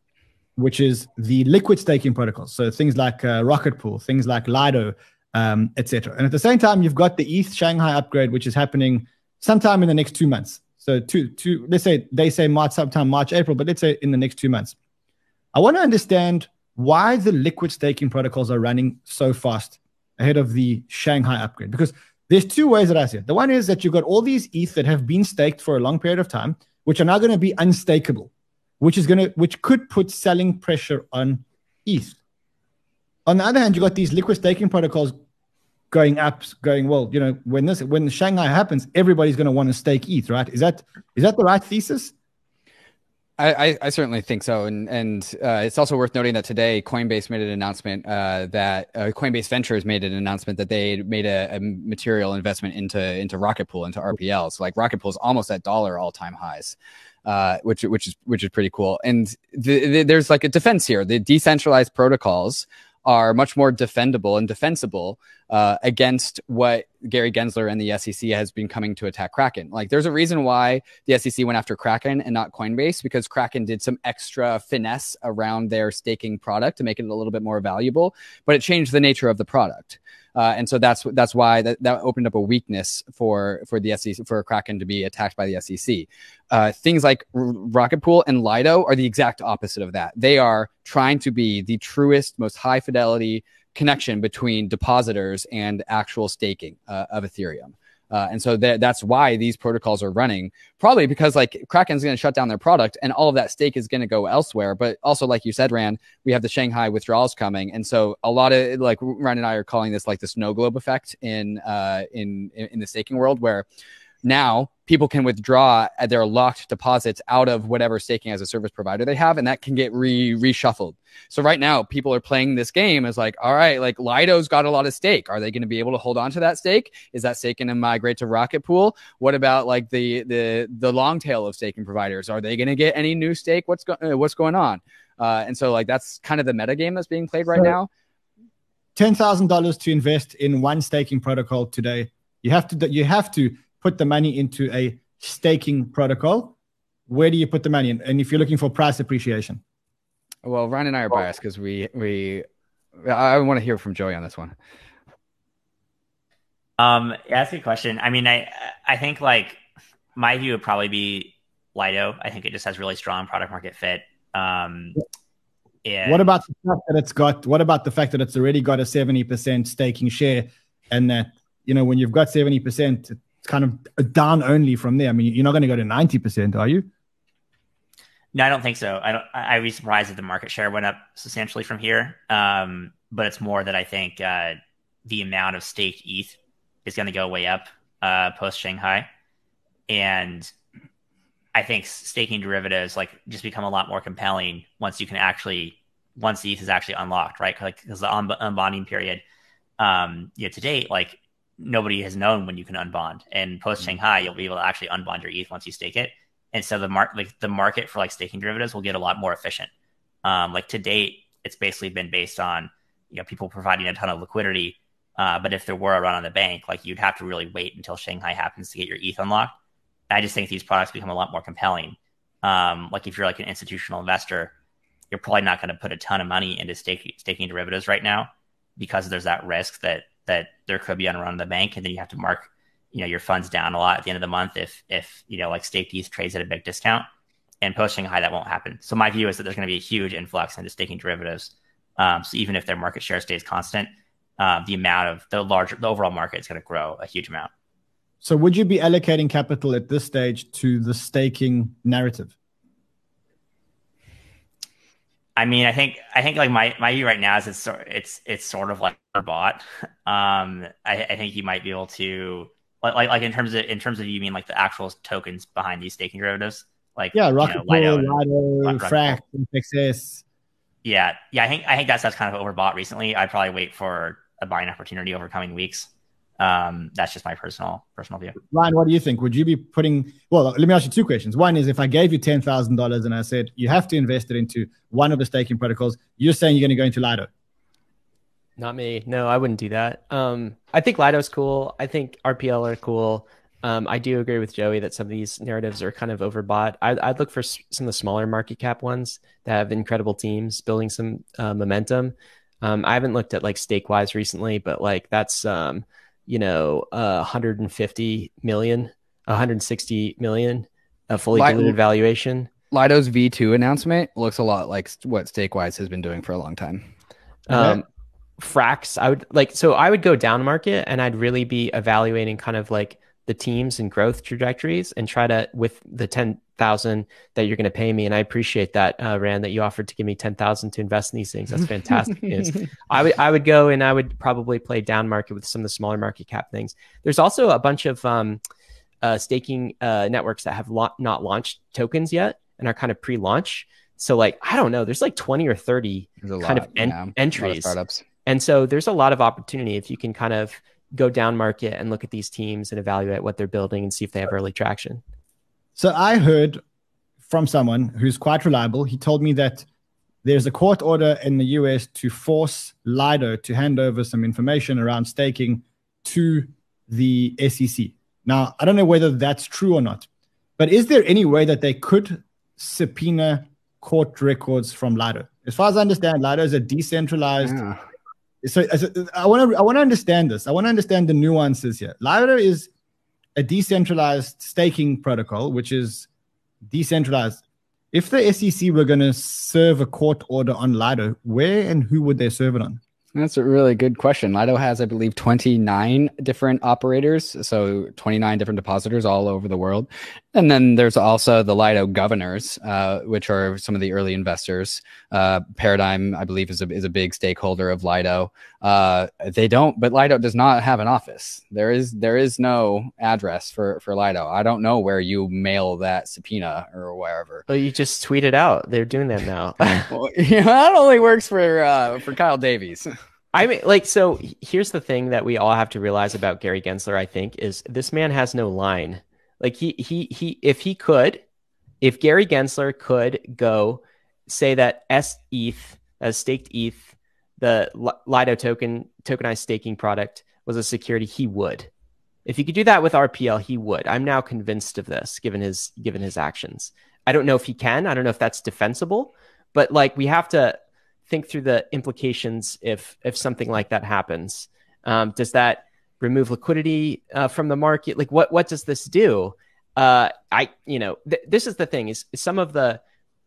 which is the liquid staking protocols. So things like uh, Rocket Pool, things like Lido, um, et cetera. And at the same time, you've got the E T H Shanghai upgrade, which is happening sometime in the next two months. So two, two, let's say they say March, sometime March, April, but let's say in the next two months. I want to understand why the liquid staking protocols are running so fast ahead of the Shanghai upgrade, because There's two ways that I see it. The one is that you've got all these E T H that have been staked for a long period of time, which are now going to be unstakeable, which is going to, which could put selling pressure on E T H. On the other hand, you've got these liquid staking protocols going up, going, well, you know, when this, when Shanghai happens, everybody's going to want to stake E T H, right? Is that, is that the right thesis? I, I certainly think so. And and uh, it's also worth noting that today Coinbase made an announcement uh, that uh, Coinbase Ventures made an announcement that they made a, a material investment into into Rocket Pool, into R P L. So like Rocket Pool is almost at dollar all time highs, uh, which which is which is pretty cool. And the, the, there's like a defense here. The decentralized protocols are much more defendable and defensible uh, against what Gary Gensler and the S E C has been coming to attack Kraken. Like there's a reason why the S E C went after Kraken and not Coinbase, because Kraken did some extra finesse around their staking product to make it a little bit more valuable, but it changed the nature of the product. Uh, and so that's that's why that, that opened up a weakness for for the S E C, for Kraken to be attacked by the S E C. Uh, things like R- Rocket Pool and Lido are the exact opposite of that. They are trying to be the truest, most high fidelity connection between depositors and actual staking uh, of Ethereum. Uh, and so th- that's why these protocols are running, probably because like Kraken's going to shut down their product and all of that stake is going to go elsewhere. But also, like you said, Rand, we have the Shanghai withdrawals coming. And so a lot of, like, Ryan and I are calling this like the snow globe effect in uh, in in the staking world, where now people can withdraw their locked deposits out of whatever staking as a service provider they have, and that can get re reshuffled. So right now people are playing this game as like, all right, like Lido's got a lot of stake. Are they going to be able to hold on to that stake? Is that stake going to migrate to Rocket Pool? What about like the the the long tail of staking providers? Are they going to get any new stake? What's go- what's going on? Uh, and so like that's kind of the meta game that's being played right so, now. ten thousand dollars to invest in one staking protocol today. You have to you have to put the money into a staking protocol. Where do you put the money in? And if you're looking for price appreciation? Well, Ryan and I are biased because we, we, I want to hear from Joey on this one. Um, yeah, that's a good question. I mean, I, I think like my view would probably be Lido. I think it just has really strong product market fit. Um, and what about the fact that it's got, what about the fact that it's already got a seventy percent staking share, and that, you know, when you've got seventy percent, it's kind of down only from there. I mean, you're not going to go to ninety percent, are you? No, I don't think so. I don't, I'd be surprised if the market share went up substantially from here. Um, but it's more that I think uh, the amount of staked E T H is going to go way up uh, post-Shanghai. And I think staking derivatives like just become a lot more compelling once you can actually, once the E T H is actually unlocked, right? Because like, the unbonding period, um, you know, to date, like, nobody has known when you can unbond, and post Shanghai, you'll be able to actually unbond your E T H once you stake it. And so the market, like the market for like staking derivatives will get a lot more efficient. Um, like to date, it's basically been based on, you know, people providing a ton of liquidity. Uh, but if there were a run on the bank, like you'd have to really wait until Shanghai happens to get your E T H unlocked. I just think these products become a lot more compelling. Um, like if you're like an institutional investor, you're probably not going to put a ton of money into staking, staking derivatives right now, because there's that risk that, that there could be on a run on the bank, and then you have to mark, you know, your funds down a lot at the end of the month if, if you know, like staked E T H trades at a big discount. And post Shanghai, that won't happen. So my view is that there's going to be a huge influx into staking derivatives. Um, so even if their market share stays constant, uh, the amount of the larger, the overall market is going to grow a huge amount. So would you be allocating capital at this stage to the staking narrative? I mean, I think I think like my, my view right now is it's it's it's sort of like a bot. Um, I, I think you might be able to like, like like in terms of in terms of you mean like the actual tokens behind these staking derivatives, like yeah, Rocket Pool, Lido, Frax, Paxos. Yeah, yeah. I think I think that stuff's kind of overbought recently. I'd probably wait for a buying opportunity over coming weeks. Um, that's just my personal personal view. Ryan, what do you think? Would you be putting? Well, let me ask you two questions. One is, if I gave you ten thousand dollars and I said you have to invest it into one of the staking protocols, you're saying you're going to go into Lido? Not me. No, I wouldn't do that. Um, I think Lido's cool. I think R P L are cool. Um, I do agree with Joey that some of these narratives are kind of overbought. I, I'd look for some of the smaller market cap ones that have incredible teams building some uh, momentum. Um, I haven't looked at like Stakewise recently, but like that's. Um, you know, uh, one hundred fifty million, one hundred sixty million, a fully Lido, diluted valuation. Lido's V two announcement looks a lot like what Stakewise has been doing for a long time. Um, Frax, I would like, so I would go down market and I'd really be evaluating kind of like the teams and growth trajectories and try to, with the ten thousand that you're going to pay me. And I appreciate that, uh, Rand, that you offered to give me ten thousand to invest in these things. That's fantastic news. I would, I would go and I would probably play down market with some of the smaller market cap things. There's also a bunch of, um, uh, staking, uh, networks that have lo- not launched tokens yet and are kind of pre-launch. So like, I don't know, there's like twenty or thirty kind lot, of en- yeah. entries. And so there's a lot of opportunity if you can kind of go down market and look at these teams and evaluate what they're building and see if they have early traction. So I heard from someone who's quite reliable. He told me that there's a court order in the U S to force Lido to hand over some information around staking to the S E C. Now, I don't know whether that's true or not, but is there any way that they could subpoena court records from Lido? As far as I understand, Lido is a decentralized... Yeah. So, so I want to I want to understand this. I want to understand the nuances here. Lido is a decentralized staking protocol, which is decentralized. If the S E C were going to serve a court order on Lido, where and who would they serve it on? That's a really good question. Lido has, I believe, twenty-nine different operators, so twenty-nine different depositors all over the world. And then there's also the Lido governors, uh, which are some of the early investors. Uh, Paradigm, I believe, is a is a big stakeholder of Lido. Uh, they don't, but Lido does not have an office. There is there is no address for, for Lido. I don't know where you mail that subpoena or wherever. But you just tweet it out. They're doing that now. Well, yeah, that only works for uh, for Kyle Davies. I mean, like, so here's the thing that we all have to realize about Gary Gensler, I think, is this man has no line. Like he, he, he, if he could, if Gary Gensler could go say that S E T H, as staked E T H, the Lido token, tokenized staking product was a security, he would. If he could do that with R P L, he would. I'm now convinced of this, given his, given his actions. I don't know if he can, I don't know if that's defensible, but like we have to think through the implications if if something like that happens. Um, does that remove liquidity uh, from the market? Like what what does this do? Uh, I you know th- this is the thing is some of the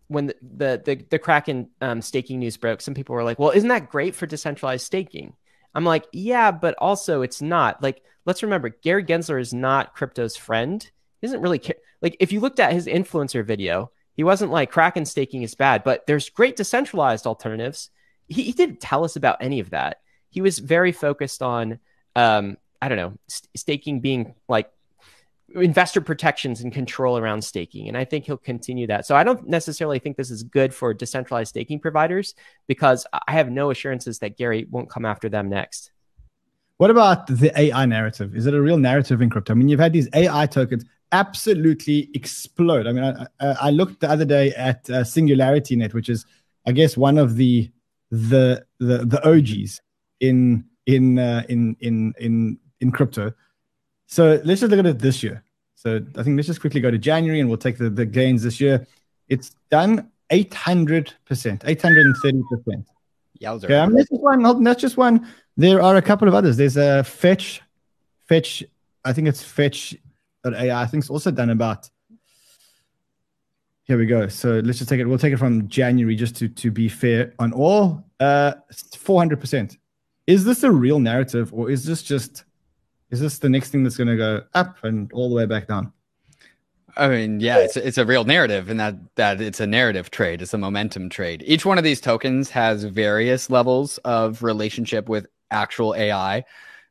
when the the the, the Kraken um, staking news broke, some people were like, well, isn't that great for decentralized staking? I'm like, yeah, but also it's not. Like let's remember, Gary Gensler is not crypto's friend. He doesn't really care. Like if you looked at his influencer video, he wasn't like Kraken staking is bad, but there's great decentralized alternatives. He, he didn't tell us about any of that. He was very focused on, um, I don't know, st- staking being like investor protections and control around staking. And I think he'll continue that. So I don't necessarily think this is good for decentralized staking providers because I have no assurances that Gary won't come after them next. What about the A I narrative? Is it a real narrative in crypto? I mean, you've had these A I tokens absolutely explode. I mean, I, I looked the other day at uh, SingularityNet, which is, I guess, one of the the the, the O Gs in in, uh, in in in in crypto. So let's just look at it this year. So I think let's just quickly go to January, and we'll take the, the gains this year. It's done eight hundred percent, eight hundred thirty percent. Yowzer. Okay, I mean, that's just one. That's just one. There are a couple of others. There's a fetch, fetch. I think it's fetch. A I, I think it's also done about, here we go. So let's just take it. We'll take it from January just to, to be fair on all, uh, four hundred percent. Is this a real narrative or is this just, is this the next thing that's going to go up and all the way back down? I mean, yeah, it's it's a real narrative, and that that it's a narrative trade. It's a momentum trade. Each one of these tokens has various levels of relationship with actual A I.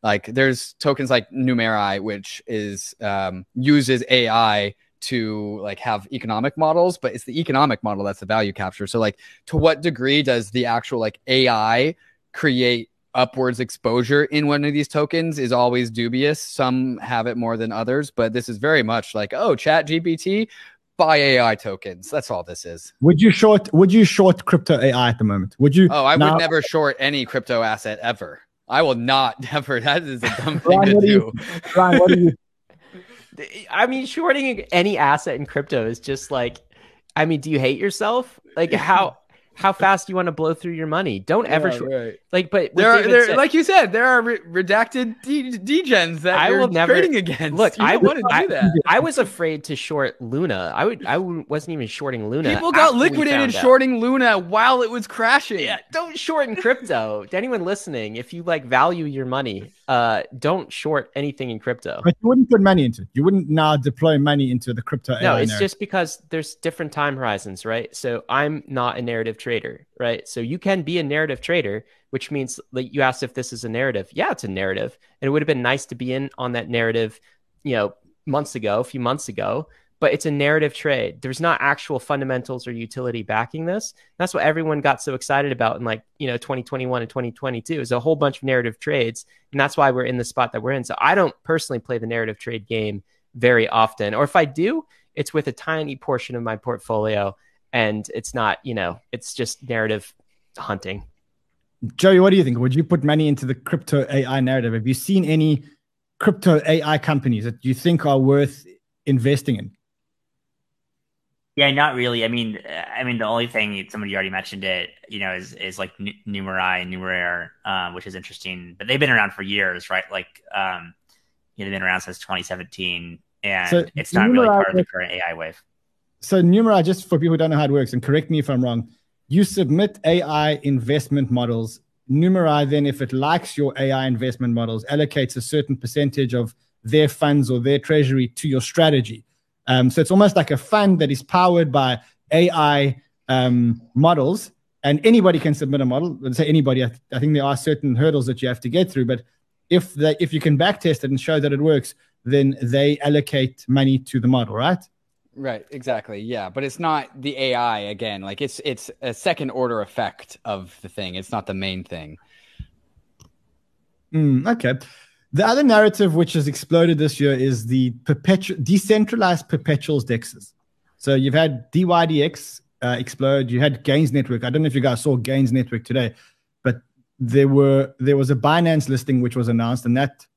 Like there's tokens like Numerai, which is um, uses A I to like have economic models, but it's the economic model that's the value capture. So like, to what degree does the actual like A I create upwards exposure in one of these tokens is always dubious. Some have it more than others, but this is very much like, oh, Chat G P T, buy A I tokens. That's all this is. Would you short? Would you short crypto A I at the moment? Would you? Oh, I now- would never short any crypto asset ever. I will not never. That is a dumb thing Ryan, to do. You, Ryan, what do you? I mean, shorting any asset in crypto is just like, I mean, do you hate yourself? Like how how fast you want to blow through your money. Don't ever yeah, short, right. like, but there are, there, said, like you said, there are re redacted degens that I you're will never, trading against. Look, you I would, I, that. I was afraid to short Luna. I would, I wasn't even shorting Luna. People got liquidated shorting Luna while it was crashing. Yeah, don't short in crypto. To anyone listening, if you like value your money, uh, don't short anything in crypto. But you wouldn't put money into it. You wouldn't now deploy money into the crypto. No, it's narrative. Just because there's different time horizons, right? So I'm not a narrative trader. Trader, right? So you can be a narrative trader, which means like you asked if this is a narrative. Yeah, it's a narrative. And it would have been nice to be in on that narrative, you know, months ago, a few months ago, but it's a narrative trade. There's not actual fundamentals or utility backing this. That's what everyone got so excited about in like, you know, twenty twenty-one and twenty twenty-two is a whole bunch of narrative trades. And that's why we're in the spot that we're in. So I don't personally play the narrative trade game very often. Or if I do, it's with a tiny portion of my portfolio. And it's not, you know, it's just narrative hunting. Joey, what do you think? Would you put money into the crypto A I narrative? Have you seen any crypto A I companies that you think are worth investing in? Yeah, not really. I mean, I mean, the only thing, somebody already mentioned it, you know, is is like Numerai and Numerai, um, which is interesting. But they've been around for years, right? Like, um, you know, they've been around since twenty seventeen. And so it's not Numerai really part of the current A I wave. So Numerai, just for people who don't know how it works, and correct me if I'm wrong, you submit A I investment models. Numerai then, if it likes your A I investment models, allocates a certain percentage of their funds or their treasury to your strategy. Um, so it's almost like a fund that is powered by A I um, models, and anybody can submit a model. Let's say anybody. I, th I think there are certain hurdles that you have to get through, but if they, if you can backtest it and show that it works, then they allocate money to the model, right? Right, exactly. Yeah, but it's not the A I again. Like it's it's a second order effect of the thing. It's not the main thing. Mm, okay. The other narrative which has exploded this year is the perpetual decentralized perpetuals D E Xs. So you've had D Y D X uh, explode. You had Gains Network. I don't know if you guys saw Gains Network today, but there were there was a Binance listing which was announced, and that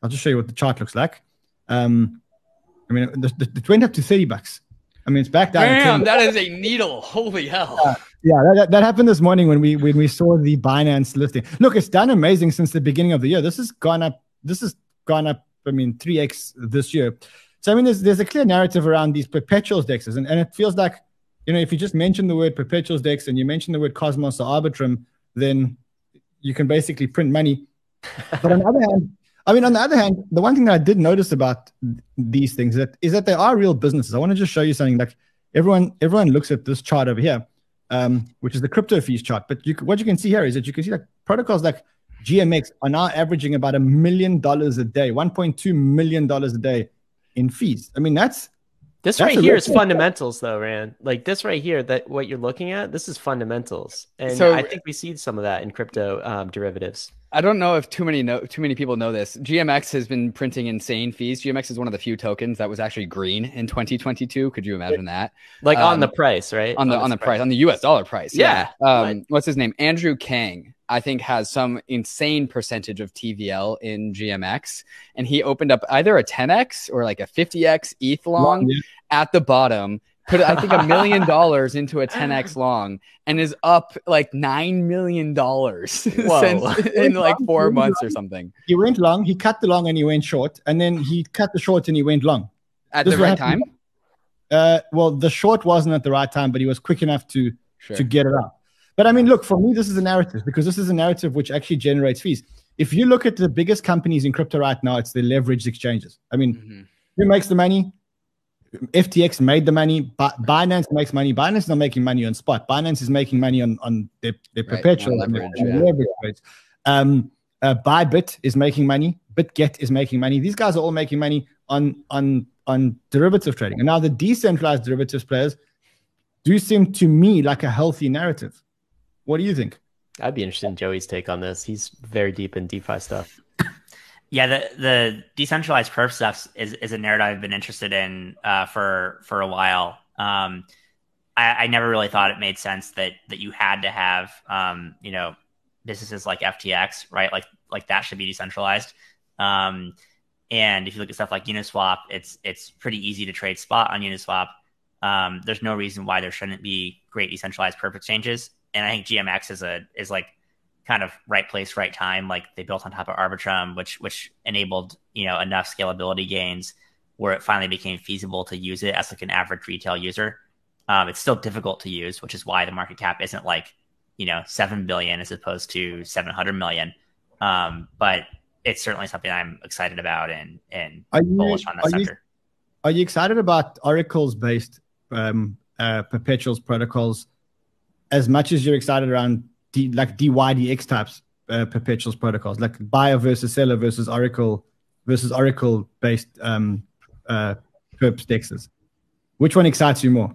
I'll just show you what the chart looks like. Um, I mean, it went up to thirty bucks. I mean, it's back down. Damn, that is a needle. Holy hell. Uh, yeah, that, that, that happened this morning when we when we saw the Binance listing. Look, it's done amazing since the beginning of the year. This has gone up. This has gone up, I mean, three X this year. So, I mean, there's, there's a clear narrative around these perpetuals D E Xs. And, and it feels like, you know, if you just mention the word perpetuals D E X and you mention the word Cosmos or Arbitrum, then you can basically print money. But on the other hand, I mean, on the other hand, the one thing that I did notice about these things is that, is that they are real businesses. I want to just show you something. Like everyone, everyone looks at this chart over here, um, which is the crypto fees chart. But you, what you can see here is that you can see that protocols like G M X are now averaging about a million dollars a day, one point two million dollars a day in fees. I mean, that's this that's right here is thing. Fundamentals, though, Rand. Like this right here, that what you're looking at, this is fundamentals, and so, I think we see some of that in crypto um, derivatives. I don't know if too many know, too many people know this. G M X has been printing insane fees. G M X is one of the few tokens that was actually green in twenty twenty-two. Could you imagine that? Like um, on the price, right? On the on, on the price. price, on the U S dollar price. Yeah. yeah. Um, right. What's his name? Andrew Kang, I think, has some insane percentage of T V L in G M X, and he opened up either a ten X or like a fifty X E T H long yeah. at the bottom. Put, I think, a million dollars into a ten X long and is up like nine million dollars since, in like four months or something. He went long, he cut the long and he went short. And then he cut the short and he went long. At the right time? Uh, well, the short wasn't at the right time, but he was quick enough to, sure. to get it up. But I mean, look, for me, this is a narrative because this is a narrative which actually generates fees. If you look at the biggest companies in crypto right now, it's the leveraged exchanges. I mean, mm-hmm. who makes the money? F T X made the money. Binance makes money. Binance is not making money on spot. Binance is making money on, on their, their right, perpetual leverage. Yeah. leverage. Um, uh, Bybit is making money. BitGet is making money. These guys are all making money on, on, on derivative trading. And now the decentralized derivatives players do seem to me like a healthy narrative. What do you think? I'd be interested in Joey's take on this. He's very deep in DeFi stuff. Yeah, the, the decentralized perf stuff is, is a narrative I've been interested in uh, for for a while. Um, I, I never really thought it made sense that that you had to have um, you know, businesses like F T X, right? Like like that should be decentralized. Um, and if you look at stuff like Uniswap, it's it's pretty easy to trade spot on Uniswap. Um, there's no reason why there shouldn't be great decentralized perf exchanges. and I think G M X is a is like kind of right place, right time. Like they built on top of Arbitrum, which which enabled, you know, enough scalability gains where it finally became feasible to use it as like an average retail user. Um, it's still difficult to use, which is why the market cap isn't like, you know, seven billion as opposed to seven hundred million. Um, but it's certainly something I'm excited about and, and are you, bullish on that are sector. You, are you excited about oracles based um, uh, perpetuals protocols as much as you're excited around D, like D Y D X types uh, perpetuals protocols, like buyer versus seller versus oracle versus oracle based um, uh, perps dexes? Which one excites you more?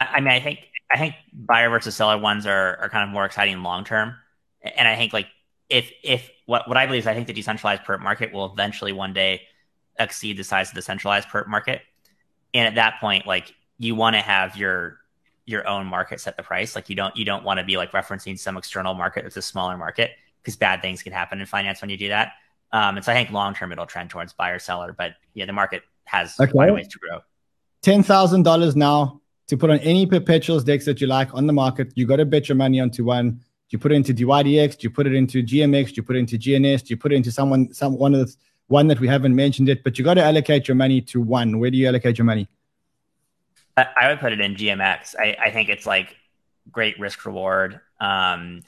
I mean, I think I think buyer versus seller ones are, are kind of more exciting long term, and I think like if if what what I believe is I think the decentralized perp market will eventually one day exceed the size of the centralized perp market, and at that point, like you want to have your your own market set the price. Like you don't you don't want to be like referencing some external market that's a smaller market, because bad things can happen in finance when you do that. Um, and so I think long term it'll trend towards buyer seller, but yeah, the market has okay. quite a ways to grow. Ten thousand dollars now to put on any perpetuals dex that you like on the market. You got to bet your money onto one. Do you put it into D Y D X? Do you put it into G M X? Do you put it into G N S? Do you put it into someone, some one of the, one that we haven't mentioned it? But you got to allocate your money to one. Where do you allocate your money? I, I would put it in G M X. I, I think it's like great risk reward. Um,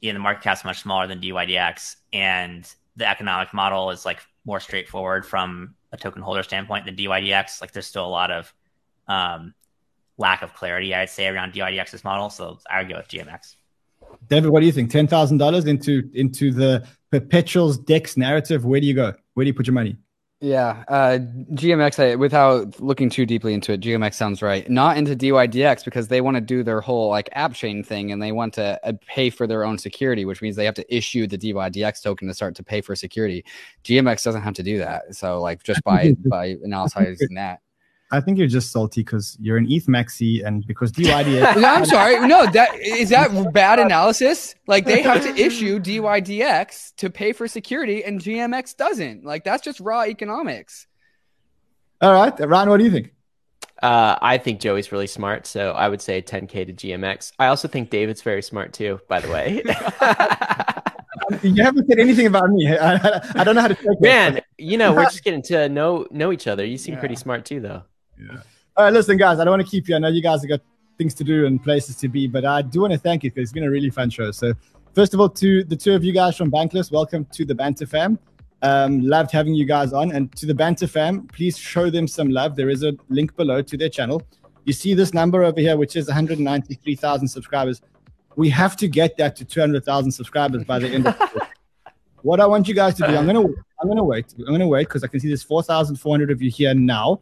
you know, the market cap's much smaller than D Y D X, and the economic model is like more straightforward from a token holder standpoint than D Y D X. Like there's still a lot of um, lack of clarity, I'd say, around D Y D X's model. So I would go with G M X. David, what do you think? ten thousand dollars into into the perpetuals dex narrative. Where do you go? Where do you put your money? Yeah, uh, G M X, I, without looking too deeply into it, G M X sounds right. Not into D Y D X, because they want to do their whole like app chain thing, and they want to uh, pay for their own security, which means they have to issue the D Y D X token to start to pay for security. G M X doesn't have to do that. So like just by, by analyzing that. I think you're just salty because you're an E T H maxi, and because D Y D X. No, I'm sorry. No, that is that bad analysis. Like they have to issue D Y D X to pay for security, and G M X doesn't. Like that's just raw economics. All right, Ryan, what do you think? Uh, I think Joey's really smart, so I would say ten K to G M X. I also think David's very smart too, by the way. You haven't said anything about me. I, I, I don't know how to take it. Man, you know, we're just getting to know know each other. You seem yeah. pretty smart too, though. Yeah. All right, listen, guys, I don't want to keep you. I know you guys have got things to do and places to be, but I do want to thank you because it's been a really fun show. So first of all, to the two of you guys from Bankless, welcome to the Banter Fam. Um, loved having you guys on. And to the Banter Fam, please show them some love. There is a link below to their channel. You see this number over here, which is one hundred ninety-three thousand subscribers. We have to get that to two hundred thousand subscribers by the end of the year. What I want you guys to do, I'm going to I'm going to wait. I'm going to wait because I can see there's four thousand four hundred of you here now.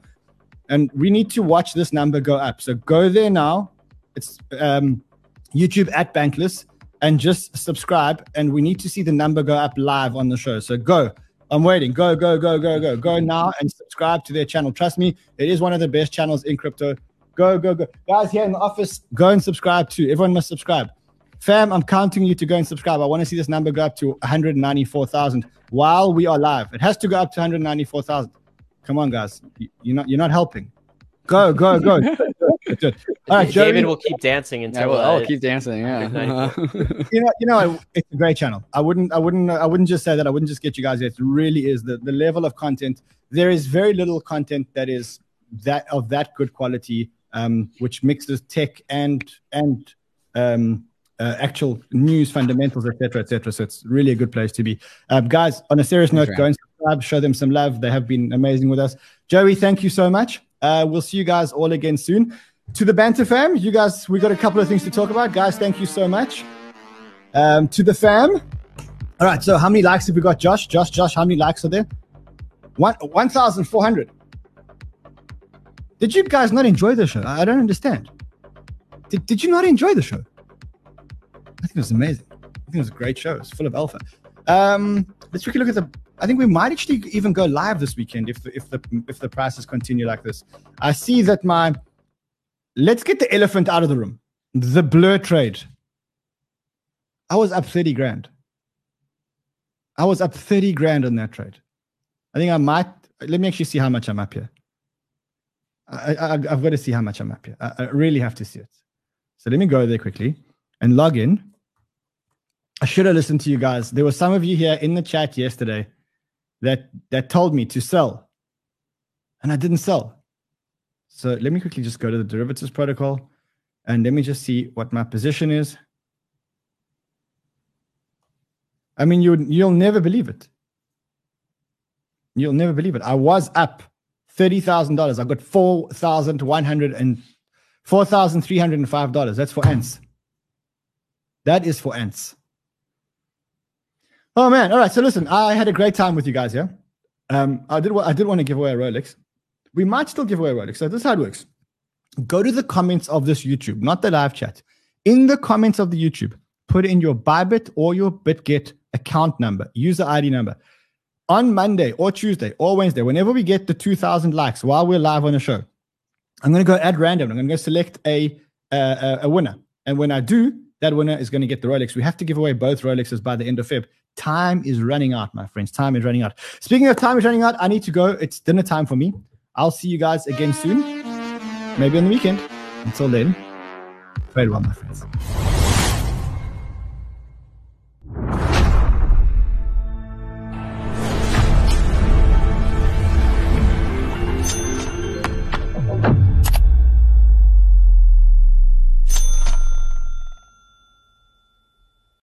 And we need to watch this number go up. So go there now. It's um, YouTube at Bankless, and just subscribe. And we need to see the number go up live on the show. So go. I'm waiting. Go, go, go, go, go. Go now and subscribe to their channel. Trust me, it is one of the best channels in crypto. Go, go, go. Guys here in the office, go and subscribe too. Everyone must subscribe. Fam, I'm counting you to go and subscribe. I want to see this number go up to one hundred ninety-four thousand while we are live. It has to go up to one hundred ninety-four thousand. Come on, guys. You're not, you're not helping. Go, go, go. All right, Joey. David will keep dancing until yeah, we'll, uh, I'll keep dancing. Yeah. you know, you know, it's a great channel. I wouldn't, I wouldn't, I wouldn't just say that. I wouldn't just get you guys. It really is the, the level of content. There is very little content that is that of that good quality, um, which mixes tech and and um, uh, actual news fundamentals, et cetera, et cetera. So it's really a good place to be, uh, guys. On a serious note, go and subscribe, show them some love. They have been amazing with us. Joey, thank you so much. Uh, we'll see you guys all again soon. To the Banter Fam, you guys, we got a couple of things to talk about. Guys, thank you so much. Um, to the fam. All right, so how many likes have we got, Josh? Josh, Josh, how many likes are there? one thousand four hundred. Did you guys not enjoy the show? I don't understand. Did, did you not enjoy the show? I think it was amazing. I think it was a great show. It's full of alpha. Um, let's quickly look at the... I think we might actually even go live this weekend if the, if the, if the prices continue like this. I see that my... Let's get the elephant out of the room. The blur trade. I was up thirty grand. I was up thirty grand on that trade. I think I might. Let me actually see how much I'm up here. I, I, I've got to see how much I'm up here. I, I really have to see it. So let me go there quickly. and log in. I should have listened to you guys. There were some of you here in the chat yesterday that that told me to sell, and I didn't sell. So let me quickly just go to the derivatives protocol, and let me just see what my position is. I mean, you, you'll never believe it. You'll never believe it. I was up thirty thousand dollars. I got four thousand one hundred and four thousand three hundred five dollars. That's for ants. That is for ants. Oh, man. All right. So listen, I had a great time with you guys here. Yeah? Um, I did, I did want to give away a Rolex. We might still give away a Rolex. So this is how it works. Go to the comments of this YouTube, not the live chat. In the comments of the YouTube, put in your Bybit or your BitGet account number, user I D number. On Monday or Tuesday or Wednesday, whenever we get the two thousand likes while we're live on the show, I'm going to go at random. I'm going to go select a, uh, a winner. And when I do, that winner is going to get the Rolex. We have to give away both Rolexes by the end of February. Time is running out, my friends. Time is running out. Speaking of time is running out, I need to go. It's dinner time for me. I'll see you guys again soon. Maybe on the weekend. Until then, trade well, my friends.